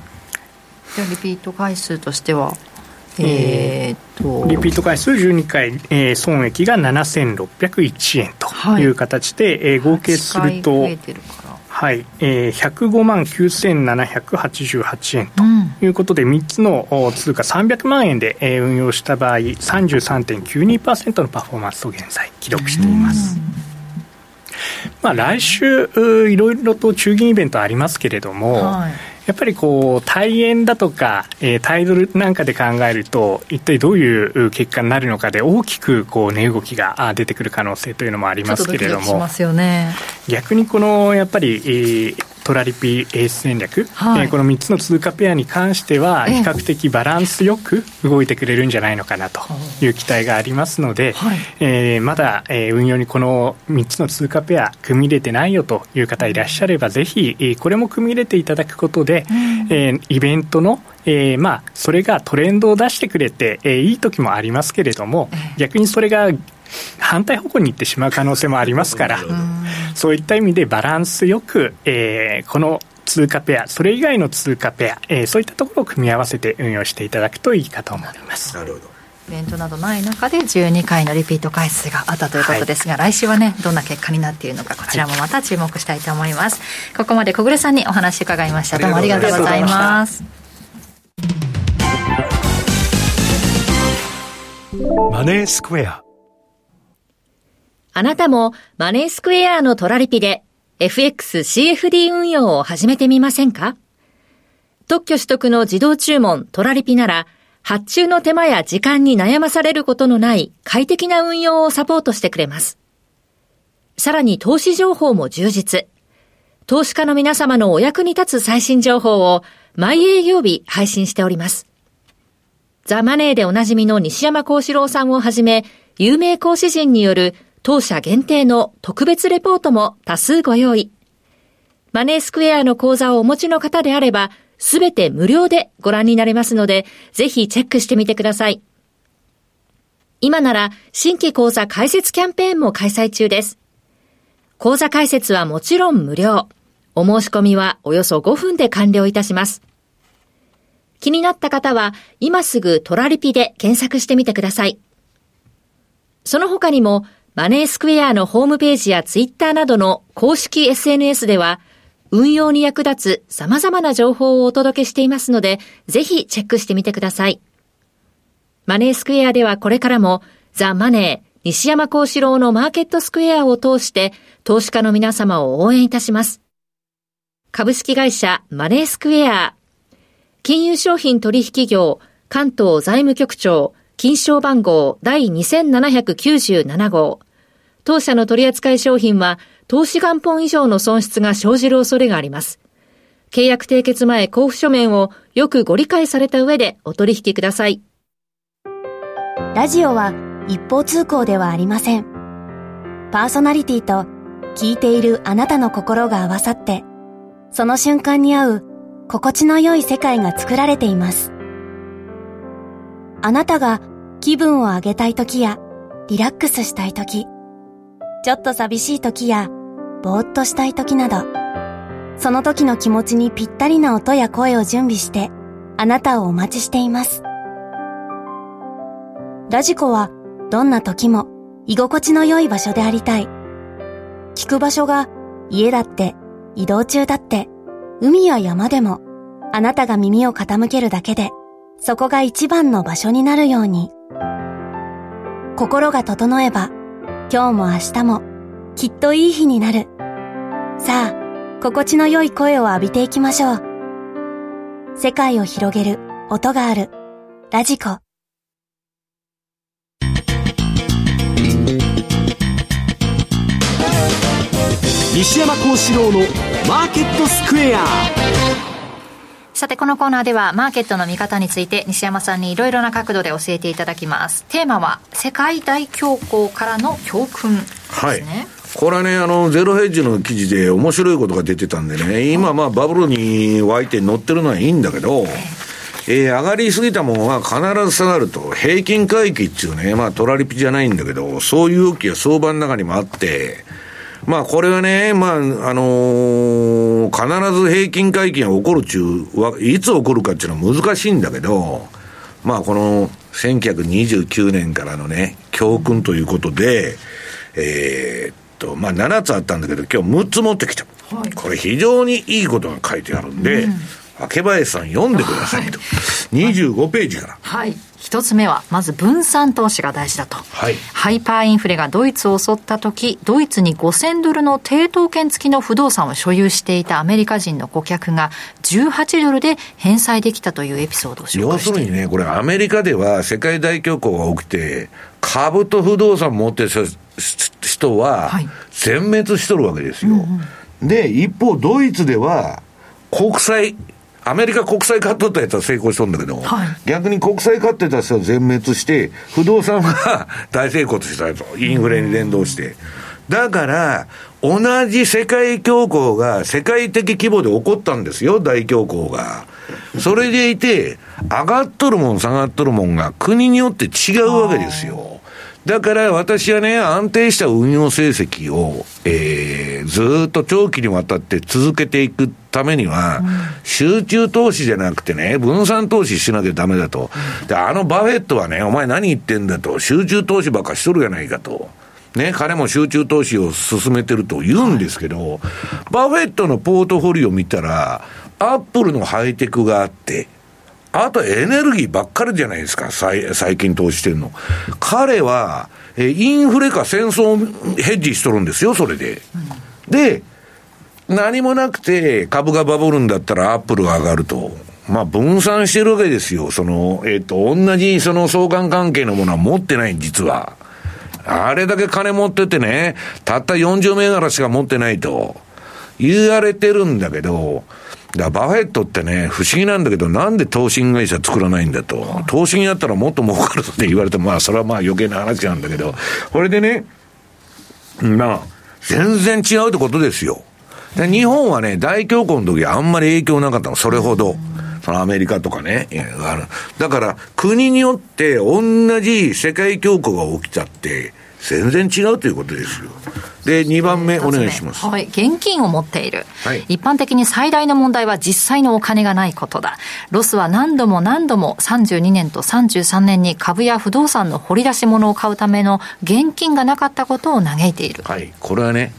じゃあリピート回数としてはえー、とリピート回数じゅうにかい、えー、損益がななせんろっぴゃくいちえんという形で、はい、えー、合計すると、はい、えー、ひゃくごまんきゅうせんななひゃくはちじゅうはちえんということで、うん、みっつの通貨さんびゃくまんえんで、えー、運用した場合 さんじゅうさんてんきゅうにパーセント のパフォーマンスを現在記録しています。まあ、来週いろいろと中銀イベントありますけれども、はい、やっぱりこう対円だとか、えー、タイドルなんかで考えると一体どういう結果になるのかで大きくこう値動きが出てくる可能性というのもありますけれども、ちょっとドキドキしますよね。逆にこのやっぱり、えートラリピエース戦略、はい、えー、このみっつの通貨ペアに関しては比較的バランスよく動いてくれるんじゃないのかなという期待がありますので、はい、えー、まだ、えー、運用にこのみっつの通貨ペア組み入れてないよという方いらっしゃれば、ぜひ、えー、これも組み入れていただくことで、えー、イベントのえーまあ、それがトレンドを出してくれて、えー、いい時もありますけれども、逆にそれが反対方向に行ってしまう可能性もありますからそういった意味でバランスよく、えー、この通貨ペアそれ以外の通貨ペア、えー、そういったところを組み合わせて運用していただくといいかと思います。なるほど。イベントなどない中でじゅうにかいのリピート回数があったということですが、はい、来週はねどんな結果になっているのか、こちらもまた注目したいと思います、はい、ここまで小暮さんにお話伺いました。どうもありがとうございます。マネースクエア。あなたもマネースクエアのトラリピで エフエックス シーエフディー 運用を始めてみませんか？特許取得の自動注文トラリピなら、発注の手間や時間に悩まされることのない快適な運用をサポートしてくれます。さらに投資情報も充実。投資家の皆様のお役に立つ最新情報を毎営業日配信しております。ザ・マネーでおなじみの西山幸四郎さんをはじめ、有名講師陣による当社限定の特別レポートも多数ご用意。マネースクエアの講座をお持ちの方であれば、すべて無料でご覧になれますので、ぜひチェックしてみてください。今なら新規講座開設キャンペーンも開催中です。講座開設はもちろん無料。お申し込みはおよそごふんで完了いたします。気になった方は今すぐトラリピで検索してみてください。その他にもマネースクエアのホームページやツイッターなどの公式 エスエヌエス では運用に役立つ様々な情報をお届けしていますので、ぜひチェックしてみてください。マネースクエアではこれからもザ・マネー西山幸四郎のマーケットスクエアを通して投資家の皆様を応援いたします。株式会社マネースクエア、金融商品取引業関東財務局長金賞番号だいにせんななひゃくきゅうじゅうななごう、当社の取扱い商品は投資元本以上の損失が生じる恐れがあります。契約締結前交付書面をよくご理解された上でお取引ください。ラジオは一方通行ではありません。パーソナリティと聞いているあなたの心が合わさって、その瞬間に合う心地の良い世界が作られています。あなたが気分を上げたい時やリラックスしたい時、ちょっと寂しい時やぼーっとしたい時など、その時の気持ちにぴったりな音や声を準備してあなたをお待ちしています。ラジコはどんな時も居心地の良い場所でありたい。聞く場所が家だって移動中だって海や山でも、あなたが耳を傾けるだけでそこが一番の場所になるように。心が整えば今日も明日もきっといい日になる。さあ心地の良い声を浴びていきましょう。世界を広げる音があるラジコ。西山孝四郎のマーケットスクエア。さてこのコーナーではマーケットの見方について西山さんにいろいろな角度で教えていただきます。テーマは世界大恐慌からの教訓ですね、はい。これはね、あのゼロヘッジの記事で面白いことが出てたんでね、今まあバブルに沸いて乗ってるのはいいんだけど、えー、上がりすぎたものは必ず下がると、平均回帰っていうね、まあトラリピじゃないんだけど、そういう動きが相場の中にもあって、まあこれはね、まああのー、必ず平均回帰が起こるっていうはいつ起こるかっていうのは難しいんだけど、まあこのせんきゅうひゃくにじゅうきゅうねんからのね教訓ということで、えーまあ、ななつあったんだけど今日むっつ持ってきた、はい、これ非常にいいことが書いてあるんで、うん、明林さん読んでくださいと、はい、にじゅうごページから、はいはい、ひとつめはまず分散投資が大事だと、はい、ハイパーインフレがドイツを襲った時、ドイツにごせんドルの抵当権付きの不動産を所有していたアメリカ人の顧客がじゅうはちドルで返済できたというエピソードを紹介している。要するにね、これアメリカでは世界大恐慌が起きて株と不動産持ってる人は全滅しとるわけですよ、はい、うんうん、で一方ドイツでは国債、アメリカ国債買っとったやつは成功しとるんだけど、はい、逆に国債買ってた人は全滅して不動産は大成功したやつ、インフレに連動して、うん、だから同じ世界恐慌が世界的規模で起こったんですよ、大恐慌が。それでいて上がっとるもん下がっとるもんが国によって違うわけですよ。だから私はね、安定した運用成績を、えー、ずっと長期にわたって続けていくためには、うん、集中投資じゃなくてね、分散投資しなきゃダメだと、うん、であのバフェットはね、お前何言ってんだと、集中投資ばっかしとるやないかとね、彼も集中投資を進めてると言うんですけど、バフェットのポートフォリオを見たらアップルのハイテクがあって、あとエネルギーばっかりじゃないですか、最、最近投資してるの。彼は、え、インフレか戦争をヘッジしとるんですよ、それで。うん、で、何もなくて株がバブるんだったらアップルが上がると。まあ分散してるわけですよ。その、えっと、同じその相関関係のものは持ってない、実は。あれだけ金持っててね、たったよんじゅうめいがらしか持ってないと言われてるんだけど、だバフェットってね、不思議なんだけど、なんで投資会社作らないんだと、投資やったらもっと儲かるって言われても、まあそれはまあ余計な話なんだけど、これでね、まあ全然違うってことですよ。で日本はね、大恐慌の時あんまり影響なかったの、それほど、そのアメリカとかね、あのだから国によって同じ世界恐慌が起きちゃって全然違うということですよ。でにばんめお願いします、はい、現金を持っている、はい、一般的に最大の問題は実際のお金がないことだ。ロスは何度も何度もさんじゅうにねんとさんじゅうさんねんに株や不動産の掘り出し物を買うための現金がなかったことを嘆いている、はい、これはね、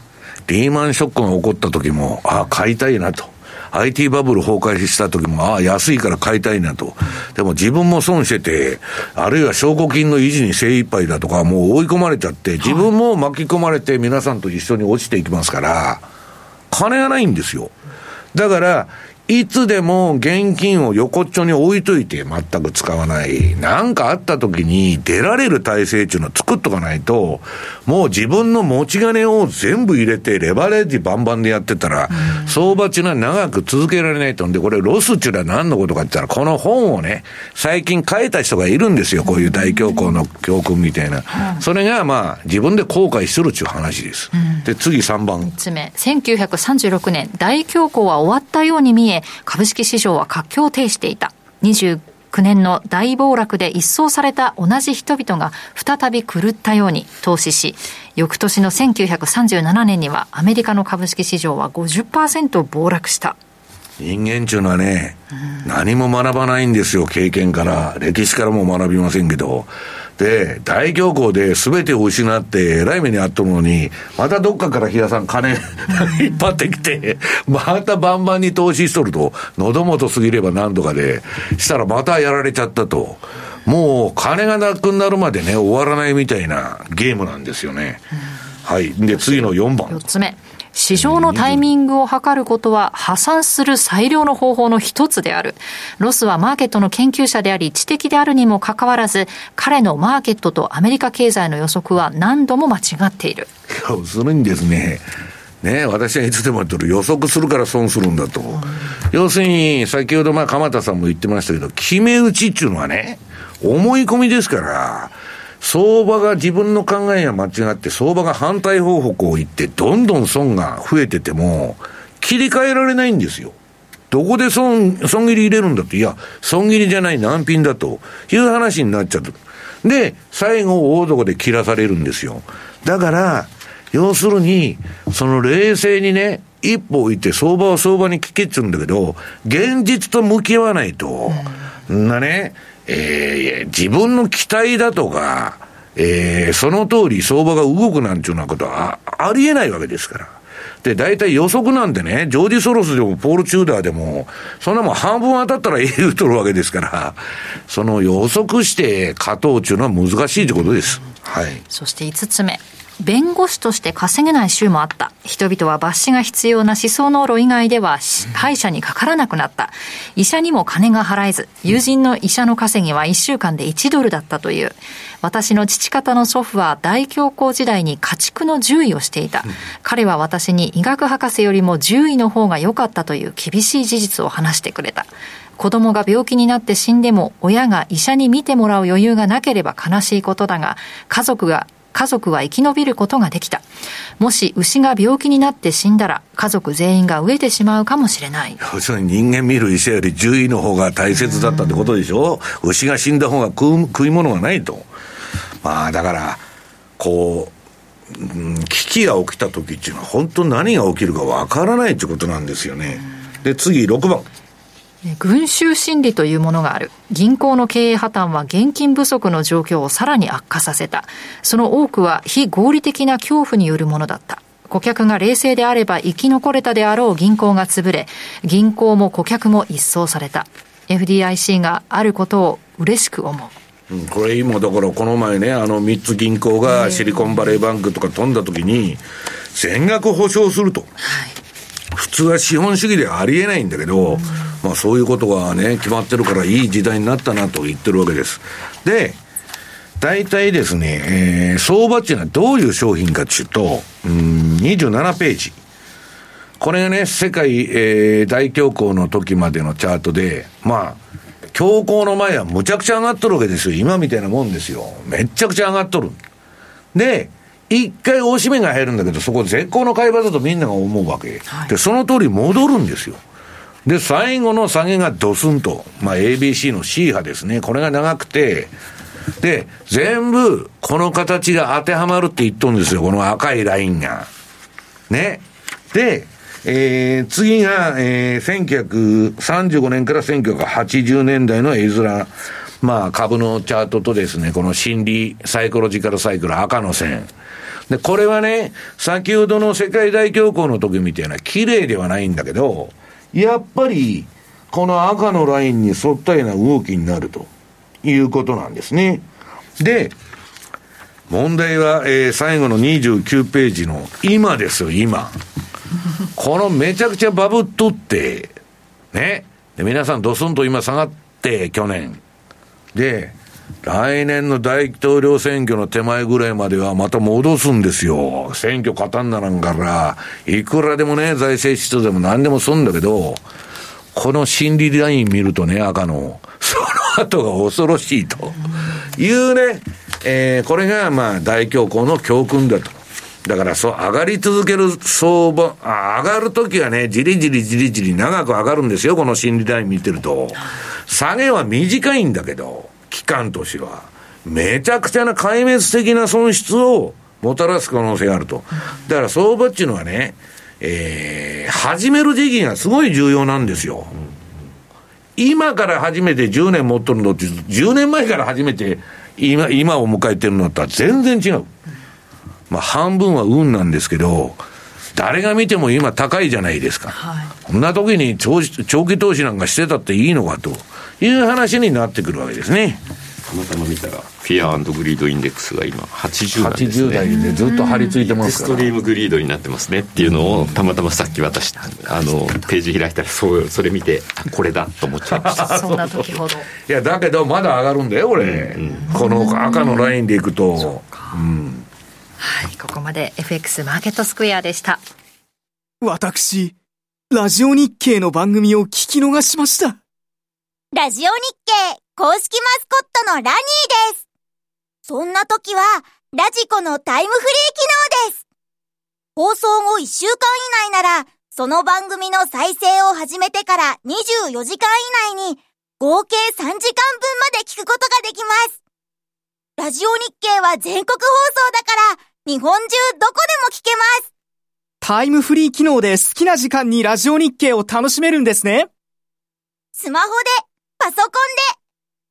リーマンショックが起こった時も、ああ買いたいなと、 アイティー バブル崩壊した時も、ああ安いから買いたいなと、でも自分も損してて、あるいは証拠金の維持に精一杯だとか、もう追い込まれちゃって自分も巻き込まれて皆さんと一緒に落ちていきますから、金がないんですよ。だからいつでも現金を横っちょに置いといて全く使わない。なんかあった時に出られる体制っていうのを作っとかないと、もう自分の持ち金を全部入れてレバレッジバンバンでやってたら、うん、相場っていうのは長く続けられないと。んで、これロスっていうのは何のことかって言ったら、この本をね、最近書いた人がいるんですよ。こういう大恐慌の教訓みたいな。うん、それがまあ自分で後悔するっていう話です。うん、で、次さんばん。みっつめ。せんきゅうひゃくさんじゅうろくねん、大恐慌は終わったように見え、株式市場は活況を呈していた。にじゅうきゅうねんの大暴落で一掃された同じ人々が再び狂ったように投資し、翌年のせんきゅうひゃくさんじゅうななねんにはアメリカの株式市場は ごじゅっパーセント 暴落した。人間っていうのはね、うん、何も学ばないんですよ。経験から歴史からも学びませんけど、で大恐慌で全てを失ってえらい目にあっとるのに、またどっかから日野さん金引っ張ってきてまたバンバンに投資しとると、喉元過ぎれば何とかでしたらまたやられちゃったと、もう金がなくなるまでね終わらないみたいなゲームなんですよね。はい。で次のよんばん。よっつめ。市場のタイミングを測ることは破産する最良の方法の一つである。ロスはマーケットの研究者であり知的であるにもかかわらず、彼のマーケットとアメリカ経済の予測は何度も間違っている。要するにですね、ね、私はいつでも言ってる、予測するから損するんだと、うん、要するに先ほどまあ鎌田さんも言ってましたけど、決め打ちっていうのはね思い込みですから、相場が自分の考えが間違って相場が反対方向を行ってどんどん損が増えてても切り替えられないんですよ。どこで損、損切り入れるんだと、いや損切りじゃない難品だという話になっちゃう。で最後大底で切らされるんですよ。だから要するにその冷静にね一歩置いて相場は相場に聞けっちゅうんだけど、現実と向き合わないと、うん、なねえー、自分の期待だとか、えー、その通り相場が動くなんていうようなことは あ, ありえないわけですから。で、大体予測なんてね、ジョージ・ソロスでもポール・チューダーでも、そんなもん半分当たったら言うとるわけですから、その予測して勝とうっていうのは難しいってことです。はい。そしていつつめ。弁護士として稼げない週もあった。人々は抜歯が必要な思想脳炉以外では歯医者にかからなくなった。医者にも金が払えず、友人の医者の稼ぎはいっしゅうかんでいちドルだったという。私の父方の祖父は大恐慌時代に家畜の獣医をしていた。彼は私に医学博士よりも獣医の方が良かったという厳しい事実を話してくれた。子供が病気になって死んでも親が医者に診てもらう余裕がなければ悲しいことだが、家族が家族は生き延びることができた。もし牛が病気になって死んだら家族全員が飢えてしまうかもしれない。要するに人間見る医者より獣医の方が大切だったってことでしょ。牛が死んだ方が食う、食い物がないと。まあだからこう、うん、危機が起きた時っていうのは本当何が起きるかわからないってことなんですよね。で次ろくばん。群衆心理というものがある。銀行の経営破綻は現金不足の状況をさらに悪化させた。その多くは非合理的な恐怖によるものだった。顧客が冷静であれば生き残れたであろう銀行が潰れ、銀行も顧客も一掃された。 エフディーアイシー があることを嬉しく思う。これ今だからこの前ね、あのみっつ銀行がシリコンバレーバンクとか飛んだ時に全額保証すると、はい、普通は資本主義ではありえないんだけど、うん、まあ、そういうことがね決まってるからいい時代になったなと言ってるわけです。で大体ですね、えー、相場っていうのはどういう商品かっていうと、うーんにじゅうななページ、これがね世界、えー、大恐慌の時までのチャートで、まあ恐慌の前はむちゃくちゃ上がっとるわけですよ。今みたいなもんですよ。めっちゃくちゃ上がっとる。で一回大締めが入るんだけど、そこ絶好の買い場だとみんなが思うわけ、はい、でその通り戻るんですよ。で最後の下げがドスンと、まあ、エービーシー の C 波ですね。これが長くて、で全部この形が当てはまるって言っとるんですよ、この赤いラインがね。で、えー、次が、えー、せんきゅうひゃくさんじゅうごねんからせんきゅうひゃくはちじゅうねんだいの絵面、まあ、株のチャートとですね、この心理サイコロジカルサイクル、赤の線で、これはね先ほどの世界大恐慌の時みたいな綺麗ではないんだけど、やっぱりこの赤のラインに沿ったような動きになるということなんですね。で問題は、えー、最後のにじゅうきゅうページの今ですよ。今このめちゃくちゃバブっとってね、で皆さんドスンと今下がって去年で、来年の大統領選挙の手前ぐらいまではまた戻すんですよ。選挙勝たんならんからいくらでもね財政出動でも何でもするんだけど、この心理ライン見るとね、赤のその後が恐ろしいというね、えー、これがまあ大恐慌の教訓だと。だからそう上がり続ける相場、あ、上がるときはねじりじりじりじり長く上がるんですよ。この心理ライン見てると下げは短いんだけど期間としてはめちゃくちゃな壊滅的な損失をもたらす可能性があると。だから相場っていうのはね、えー、始める時期がすごい重要なんですよ。今から始めてじゅうねん持っとるのってじゅうねんまえから始めて 今, 今を迎えてるのとは全然違う。まあ半分は運なんですけど、誰が見ても今高いじゃないですか、はい、こんな時に長期投資なんかしてたっていいのかという話になってくるわけですね。たまたま見たらフィア&グリードインデックスが今はちじゅうなんですね。はちじゅうだいでずっと張り付いてますから、エクストリームグリードになってますねっていうのをたまたまさっき渡したあのページ開いたら そ, うそれ見てこれだと思っちゃいましたそんな時ほどいやだけどまだ上がるんだよこれ、うんうん、この赤のラインでいくと、うん、はい、ここまで エフエックス マーケットスクエアでした。私ラジオ日経の番組を聞き逃しました。ラジオ日経公式マスコットのラニーです。そんな時はラジコのタイムフリー機能です。放送後いっしゅうかん以内ならその番組の再生を始めてからにじゅうよじかん以内に合計さんじかんぶんまで聞くことができます。ラジオ日経は全国放送だから日本中どこでも聞けます。タイムフリー機能で好きな時間にラジオ日経を楽しめるんですね。スマホでパソコン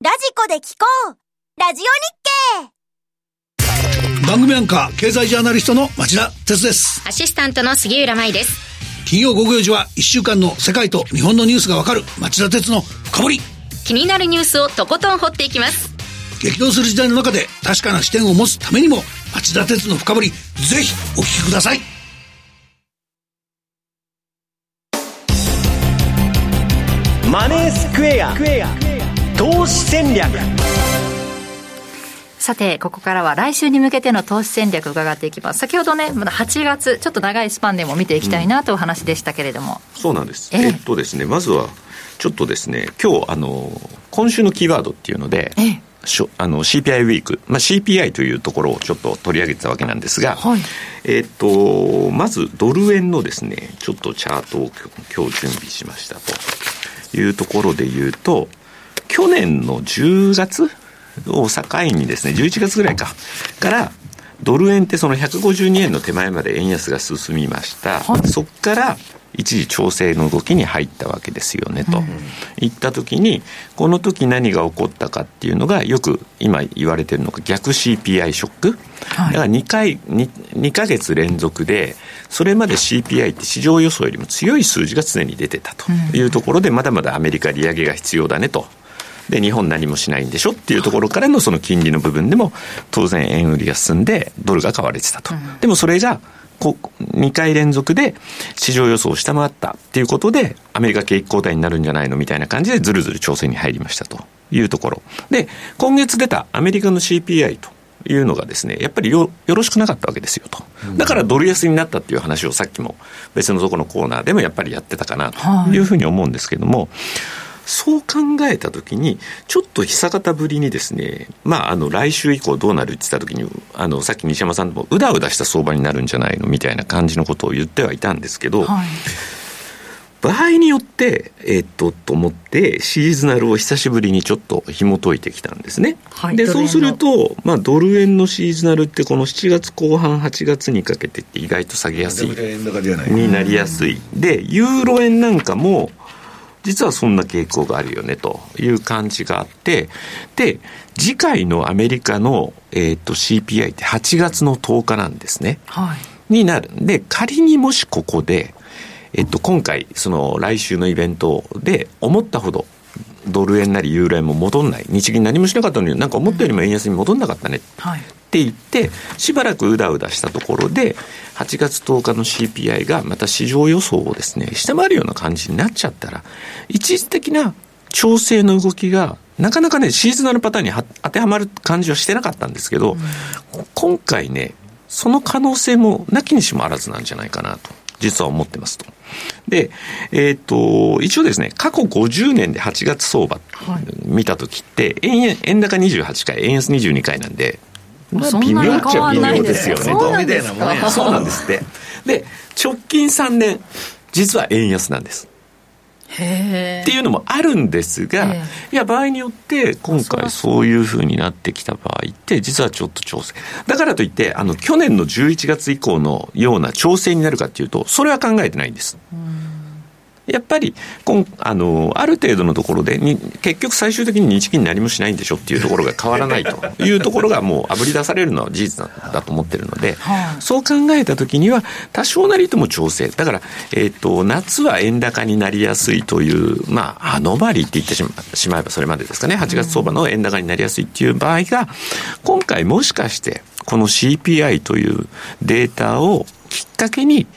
でラジコで聞こう、ラジオ日経。番組アンカー経済ジャーナリストの町田哲です。アシスタントの杉浦舞です。金曜午後よじはいっしゅうかんの世界と日本のニュースがわかる町田哲の深掘り。気になるニュースをとことん掘っていきます。激動する時代の中で確かな視点を持つためにも町田鉄の深掘り、ぜひお聞きください。マネースクエア投資戦略。さてここからは来週に向けての投資戦略を伺っていきます。先ほどね、まだはちがつちょっと長いスパンでも見ていきたいなというお話でしたけれども、うん、そうなんです、えええっとですね、まずはちょっとですね、今日あの今週のキーワードっていうので、ええ、あの シーピーアイ ウィーク、まあ、シーピーアイ というところをちょっと取り上げてたわけなんですが、はい、えー、とまずドル円のですねちょっとチャートを今日準備しましたというところで言うと、去年のじゅうがつを境にですねじゅういちがつぐらいかからドル円ってそのひゃくごじゅうにえんの手前まで円安が進みました、はい、そこから一時調整の動きに入ったわけですよねといった時に、この時何が起こったかっていうのがよく今言われてるのが逆 シーピーアイ ショック、はい、だからにかい 2, 2ヶ月連続でそれまで シーピーアイ って市場予想よりも強い数字が常に出てたというところで、まだまだアメリカ利上げが必要だねと、で日本何もしないんでしょっていうところからのその金利の部分でも当然円売りが進んでドルが買われてたと、うん、でもそれがにかい連続で市場予想を下回ったっていうことでアメリカ景気後退になるんじゃないのみたいな感じでずるずる調整に入りましたというところで、今月出たアメリカの シーピーアイ というのがですねやっぱり よ, よろしくなかったわけですよと、だからドル安になったっていう話をさっきも別のところのコーナーでもやっぱりやってたかなというふうに思うんですけども、はい、そう考えたときにちょっと久方ぶりにですね、まあ、あの来週以降どうなるって言ったときにあのさっき西山さんもうだうだした相場になるんじゃないのみたいな感じのことを言ってはいたんですけど、はい、場合によって、えー、っとと思ってシーズナルを久しぶりにちょっと紐解いてきたんですね、はい、でそうすると、まあ、ドル円のシーズナルってこのしちがつこう半はちがつにかけてって意外と下げやすいになりやすいで、ユーロ円なんかも実はそんな傾向があるよねという感じがあって、で次回のアメリカの、えー、と シーピーアイ ってはちがつのとおかなんですね、はい、になるで、仮にもしここで、えー、と今回その来週のイベントで思ったほどドル円なりユーロ円も戻んない、日銀何もしなかったのになんか思ったよりも円安に戻んなかったね、うん、はい、っっていってしばらくうだうだしたところではちがつとおかの シーピーアイ がまた市場予想をですね下回るような感じになっちゃったら一時的な調整の動きがなかなかねシーズナルパターンに当てはまる感じはしてなかったんですけど、うん、今回ねその可能性もなきにしもあらずなんじゃないかなと実は思ってますと。で、えー、と一応ですね過去ごじゅうねんではちがつ相場見たときって、はい、円高にじゅうはちかい円安にじゅうにかいなんで、まあ、微妙っちゃ微妙ですよね。そうなんですか。そうなんですって。で直近さんねん実は円安なんです。へーっていうのもあるんですが、いや場合によって今回そういう風になってきた場合って実はちょっと調整だからといってあの去年のじゅういちがつ以降のような調整になるかっていうとそれは考えてないんです。うん、やっぱりあのある程度のところでに結局最終的に日銀何もしないんでしょっていうところが変わらないというところがもう炙り出されるのは事実なんだと思ってるので、はあ、そう考えたときには多少なりとも調整だから、えー、と夏は円高になりやすいという、まあ、アノマリって言ってし ま, しまえばそれまでですかね。はちがつ相場の円高になりやすいっていう場合が今回もしかしてこの シーピーアイ というデータをきっかけに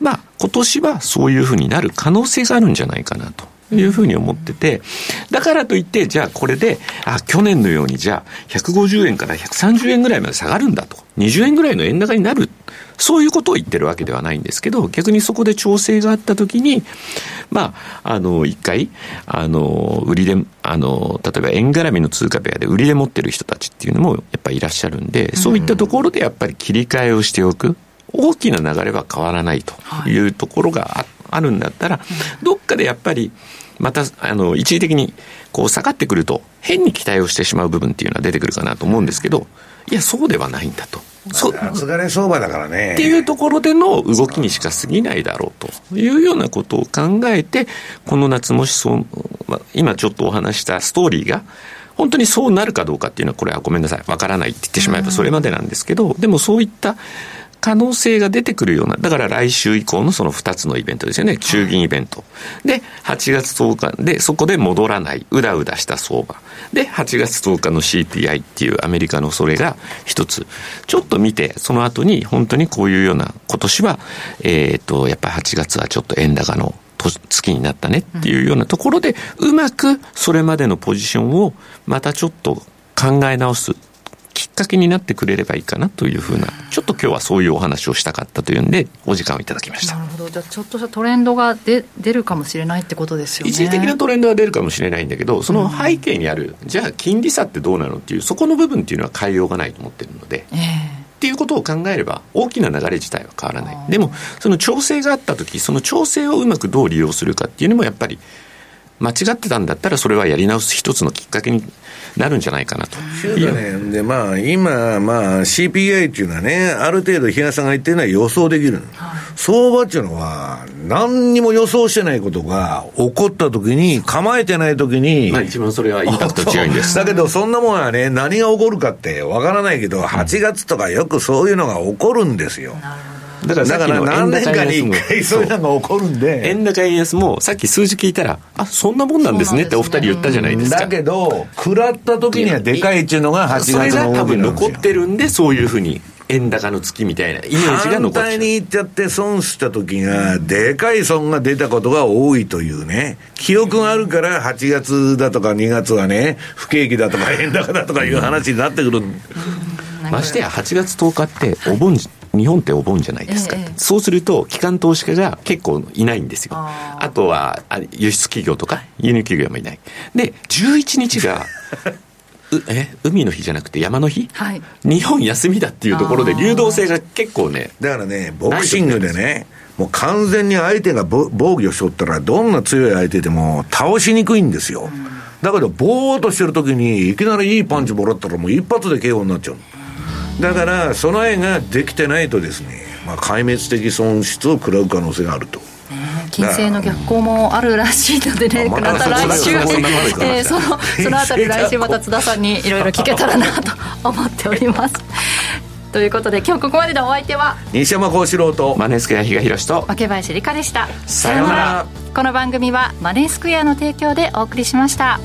まあ、今年はそういうふうになる可能性があるんじゃないかなというふうに思ってて、だからといってじゃあこれであ去年のようにじゃあひゃくごじゅうえんからひゃくさんじゅうえんぐらいまで下がるんだとにじゅうえんぐらいの円高になるそういうことを言ってるわけではないんですけど、逆にそこで調整があったときにまああの一回あの売りであの例えば円絡みの通貨ペアで売りで持ってる人たちっていうのもやっぱりいらっしゃるんで、そういったところでやっぱり切り替えをしておく大きな流れは変わらないというところがあるんだったら、どっかでやっぱりまたあの一時的にこう下がってくると変に期待をしてしまう部分っていうのは出てくるかなと思うんですけど、いやそうではないんだと。疲れ相場だからねっていうところでの動きにしか過ぎないだろうというようなことを考えて、この夏もしそう今ちょっとお話したストーリーが本当にそうなるかどうかっていうのはこれはごめんなさいわからないって言ってしまえばそれまでなんですけど、でもそういった可能性が出てくるような、だから来週以降のそのふたつのイベントですよね、中銀イベントではちがつとおかでそこで戻らないうだうだした相場ではちがつとおかの シーピーアイ っていうアメリカのそれが一つちょっと見て、その後に本当にこういうような今年はえっとやっぱりはちがつはちょっと円高の月になったねっていうようなところでうまくそれまでのポジションをまたちょっと考え直すきっかけになってくれればいいかなというふうな、ちょっと今日はそういうお話をしたかったというんでお時間をいただきました。なるほど。じゃあちょっとしたトレンドがで出るかもしれないってことですよね。一時的なトレンドは出るかもしれないんだけど、その背景にある、うん、じゃあ金利差ってどうなのっていうそこの部分っていうのは変えようがないと思ってるので、えーっていうことを考えれば大きな流れ自体は変わらない。でもその調整があった時、その調整をうまくどう利用するかっていうのもやっぱり間違ってたんだったらそれはやり直す一つのきっかけになるんじゃないかなと。そうだね。で、まあ、今、まあ、シーピーアイ っていうのはね、ある程度日野さんが言ってるのは予想できる、はい、相場っていうのは何にも予想してないことが起こった時に構えてない時に、まあ、一番それはインパクト強いんです。だけどそんなものはね何が起こるかってわからないけど、うん、はちがつとかよくそういうのが起こるんですよ。なるほど。だから、だから何年かにいっかいそういうのが起こるんで、円高円安もさっき数字聞いたらあそんなもんなんですねってお二人言ったじゃないですか。だけど食らった時にはでかいっていうのがはちがつの大きいんですよ。それが多分残ってるんで、そういうふうに円高の月みたいなイメージが残って、反対に行っちゃって損した時がでかい損が出たことが多いというね記憶があるから、はちがつだとかにがつはね不景気だとか円高だとかいう話になってくるましてやはちがつとおかってお盆日本ってお盆じゃないですか、ええ、そうすると機関投資家が結構いないんですよ。 あ, あとは輸出企業とか輸入企業もいないで、じゅういちにちがえ海の日じゃなくて山の日、はい、日本休みだっていうところで流動性が結構ね、だからねボクシングでねもう完全に相手が防御しとったらどんな強い相手でも倒しにくいんですよ、うん、だけどボーっとしてる時にいきなりいいパンチもらったらもう一発で ケーオー になっちゃう。だから備えができてないとですね、まあ、壊滅的損失を食らう可能性があると。金星の逆行もあるらしいのでね、また来週、えー、そのそのあたり来週また津田さんにいろいろ聞けたらなと思っておりますということで今日ここまでのお相手は西山孝四郎とマネースクエア比嘉宏とWakabayashi Rikaでした。さようなら。この番組はマネースクエアの提供でお送りしました。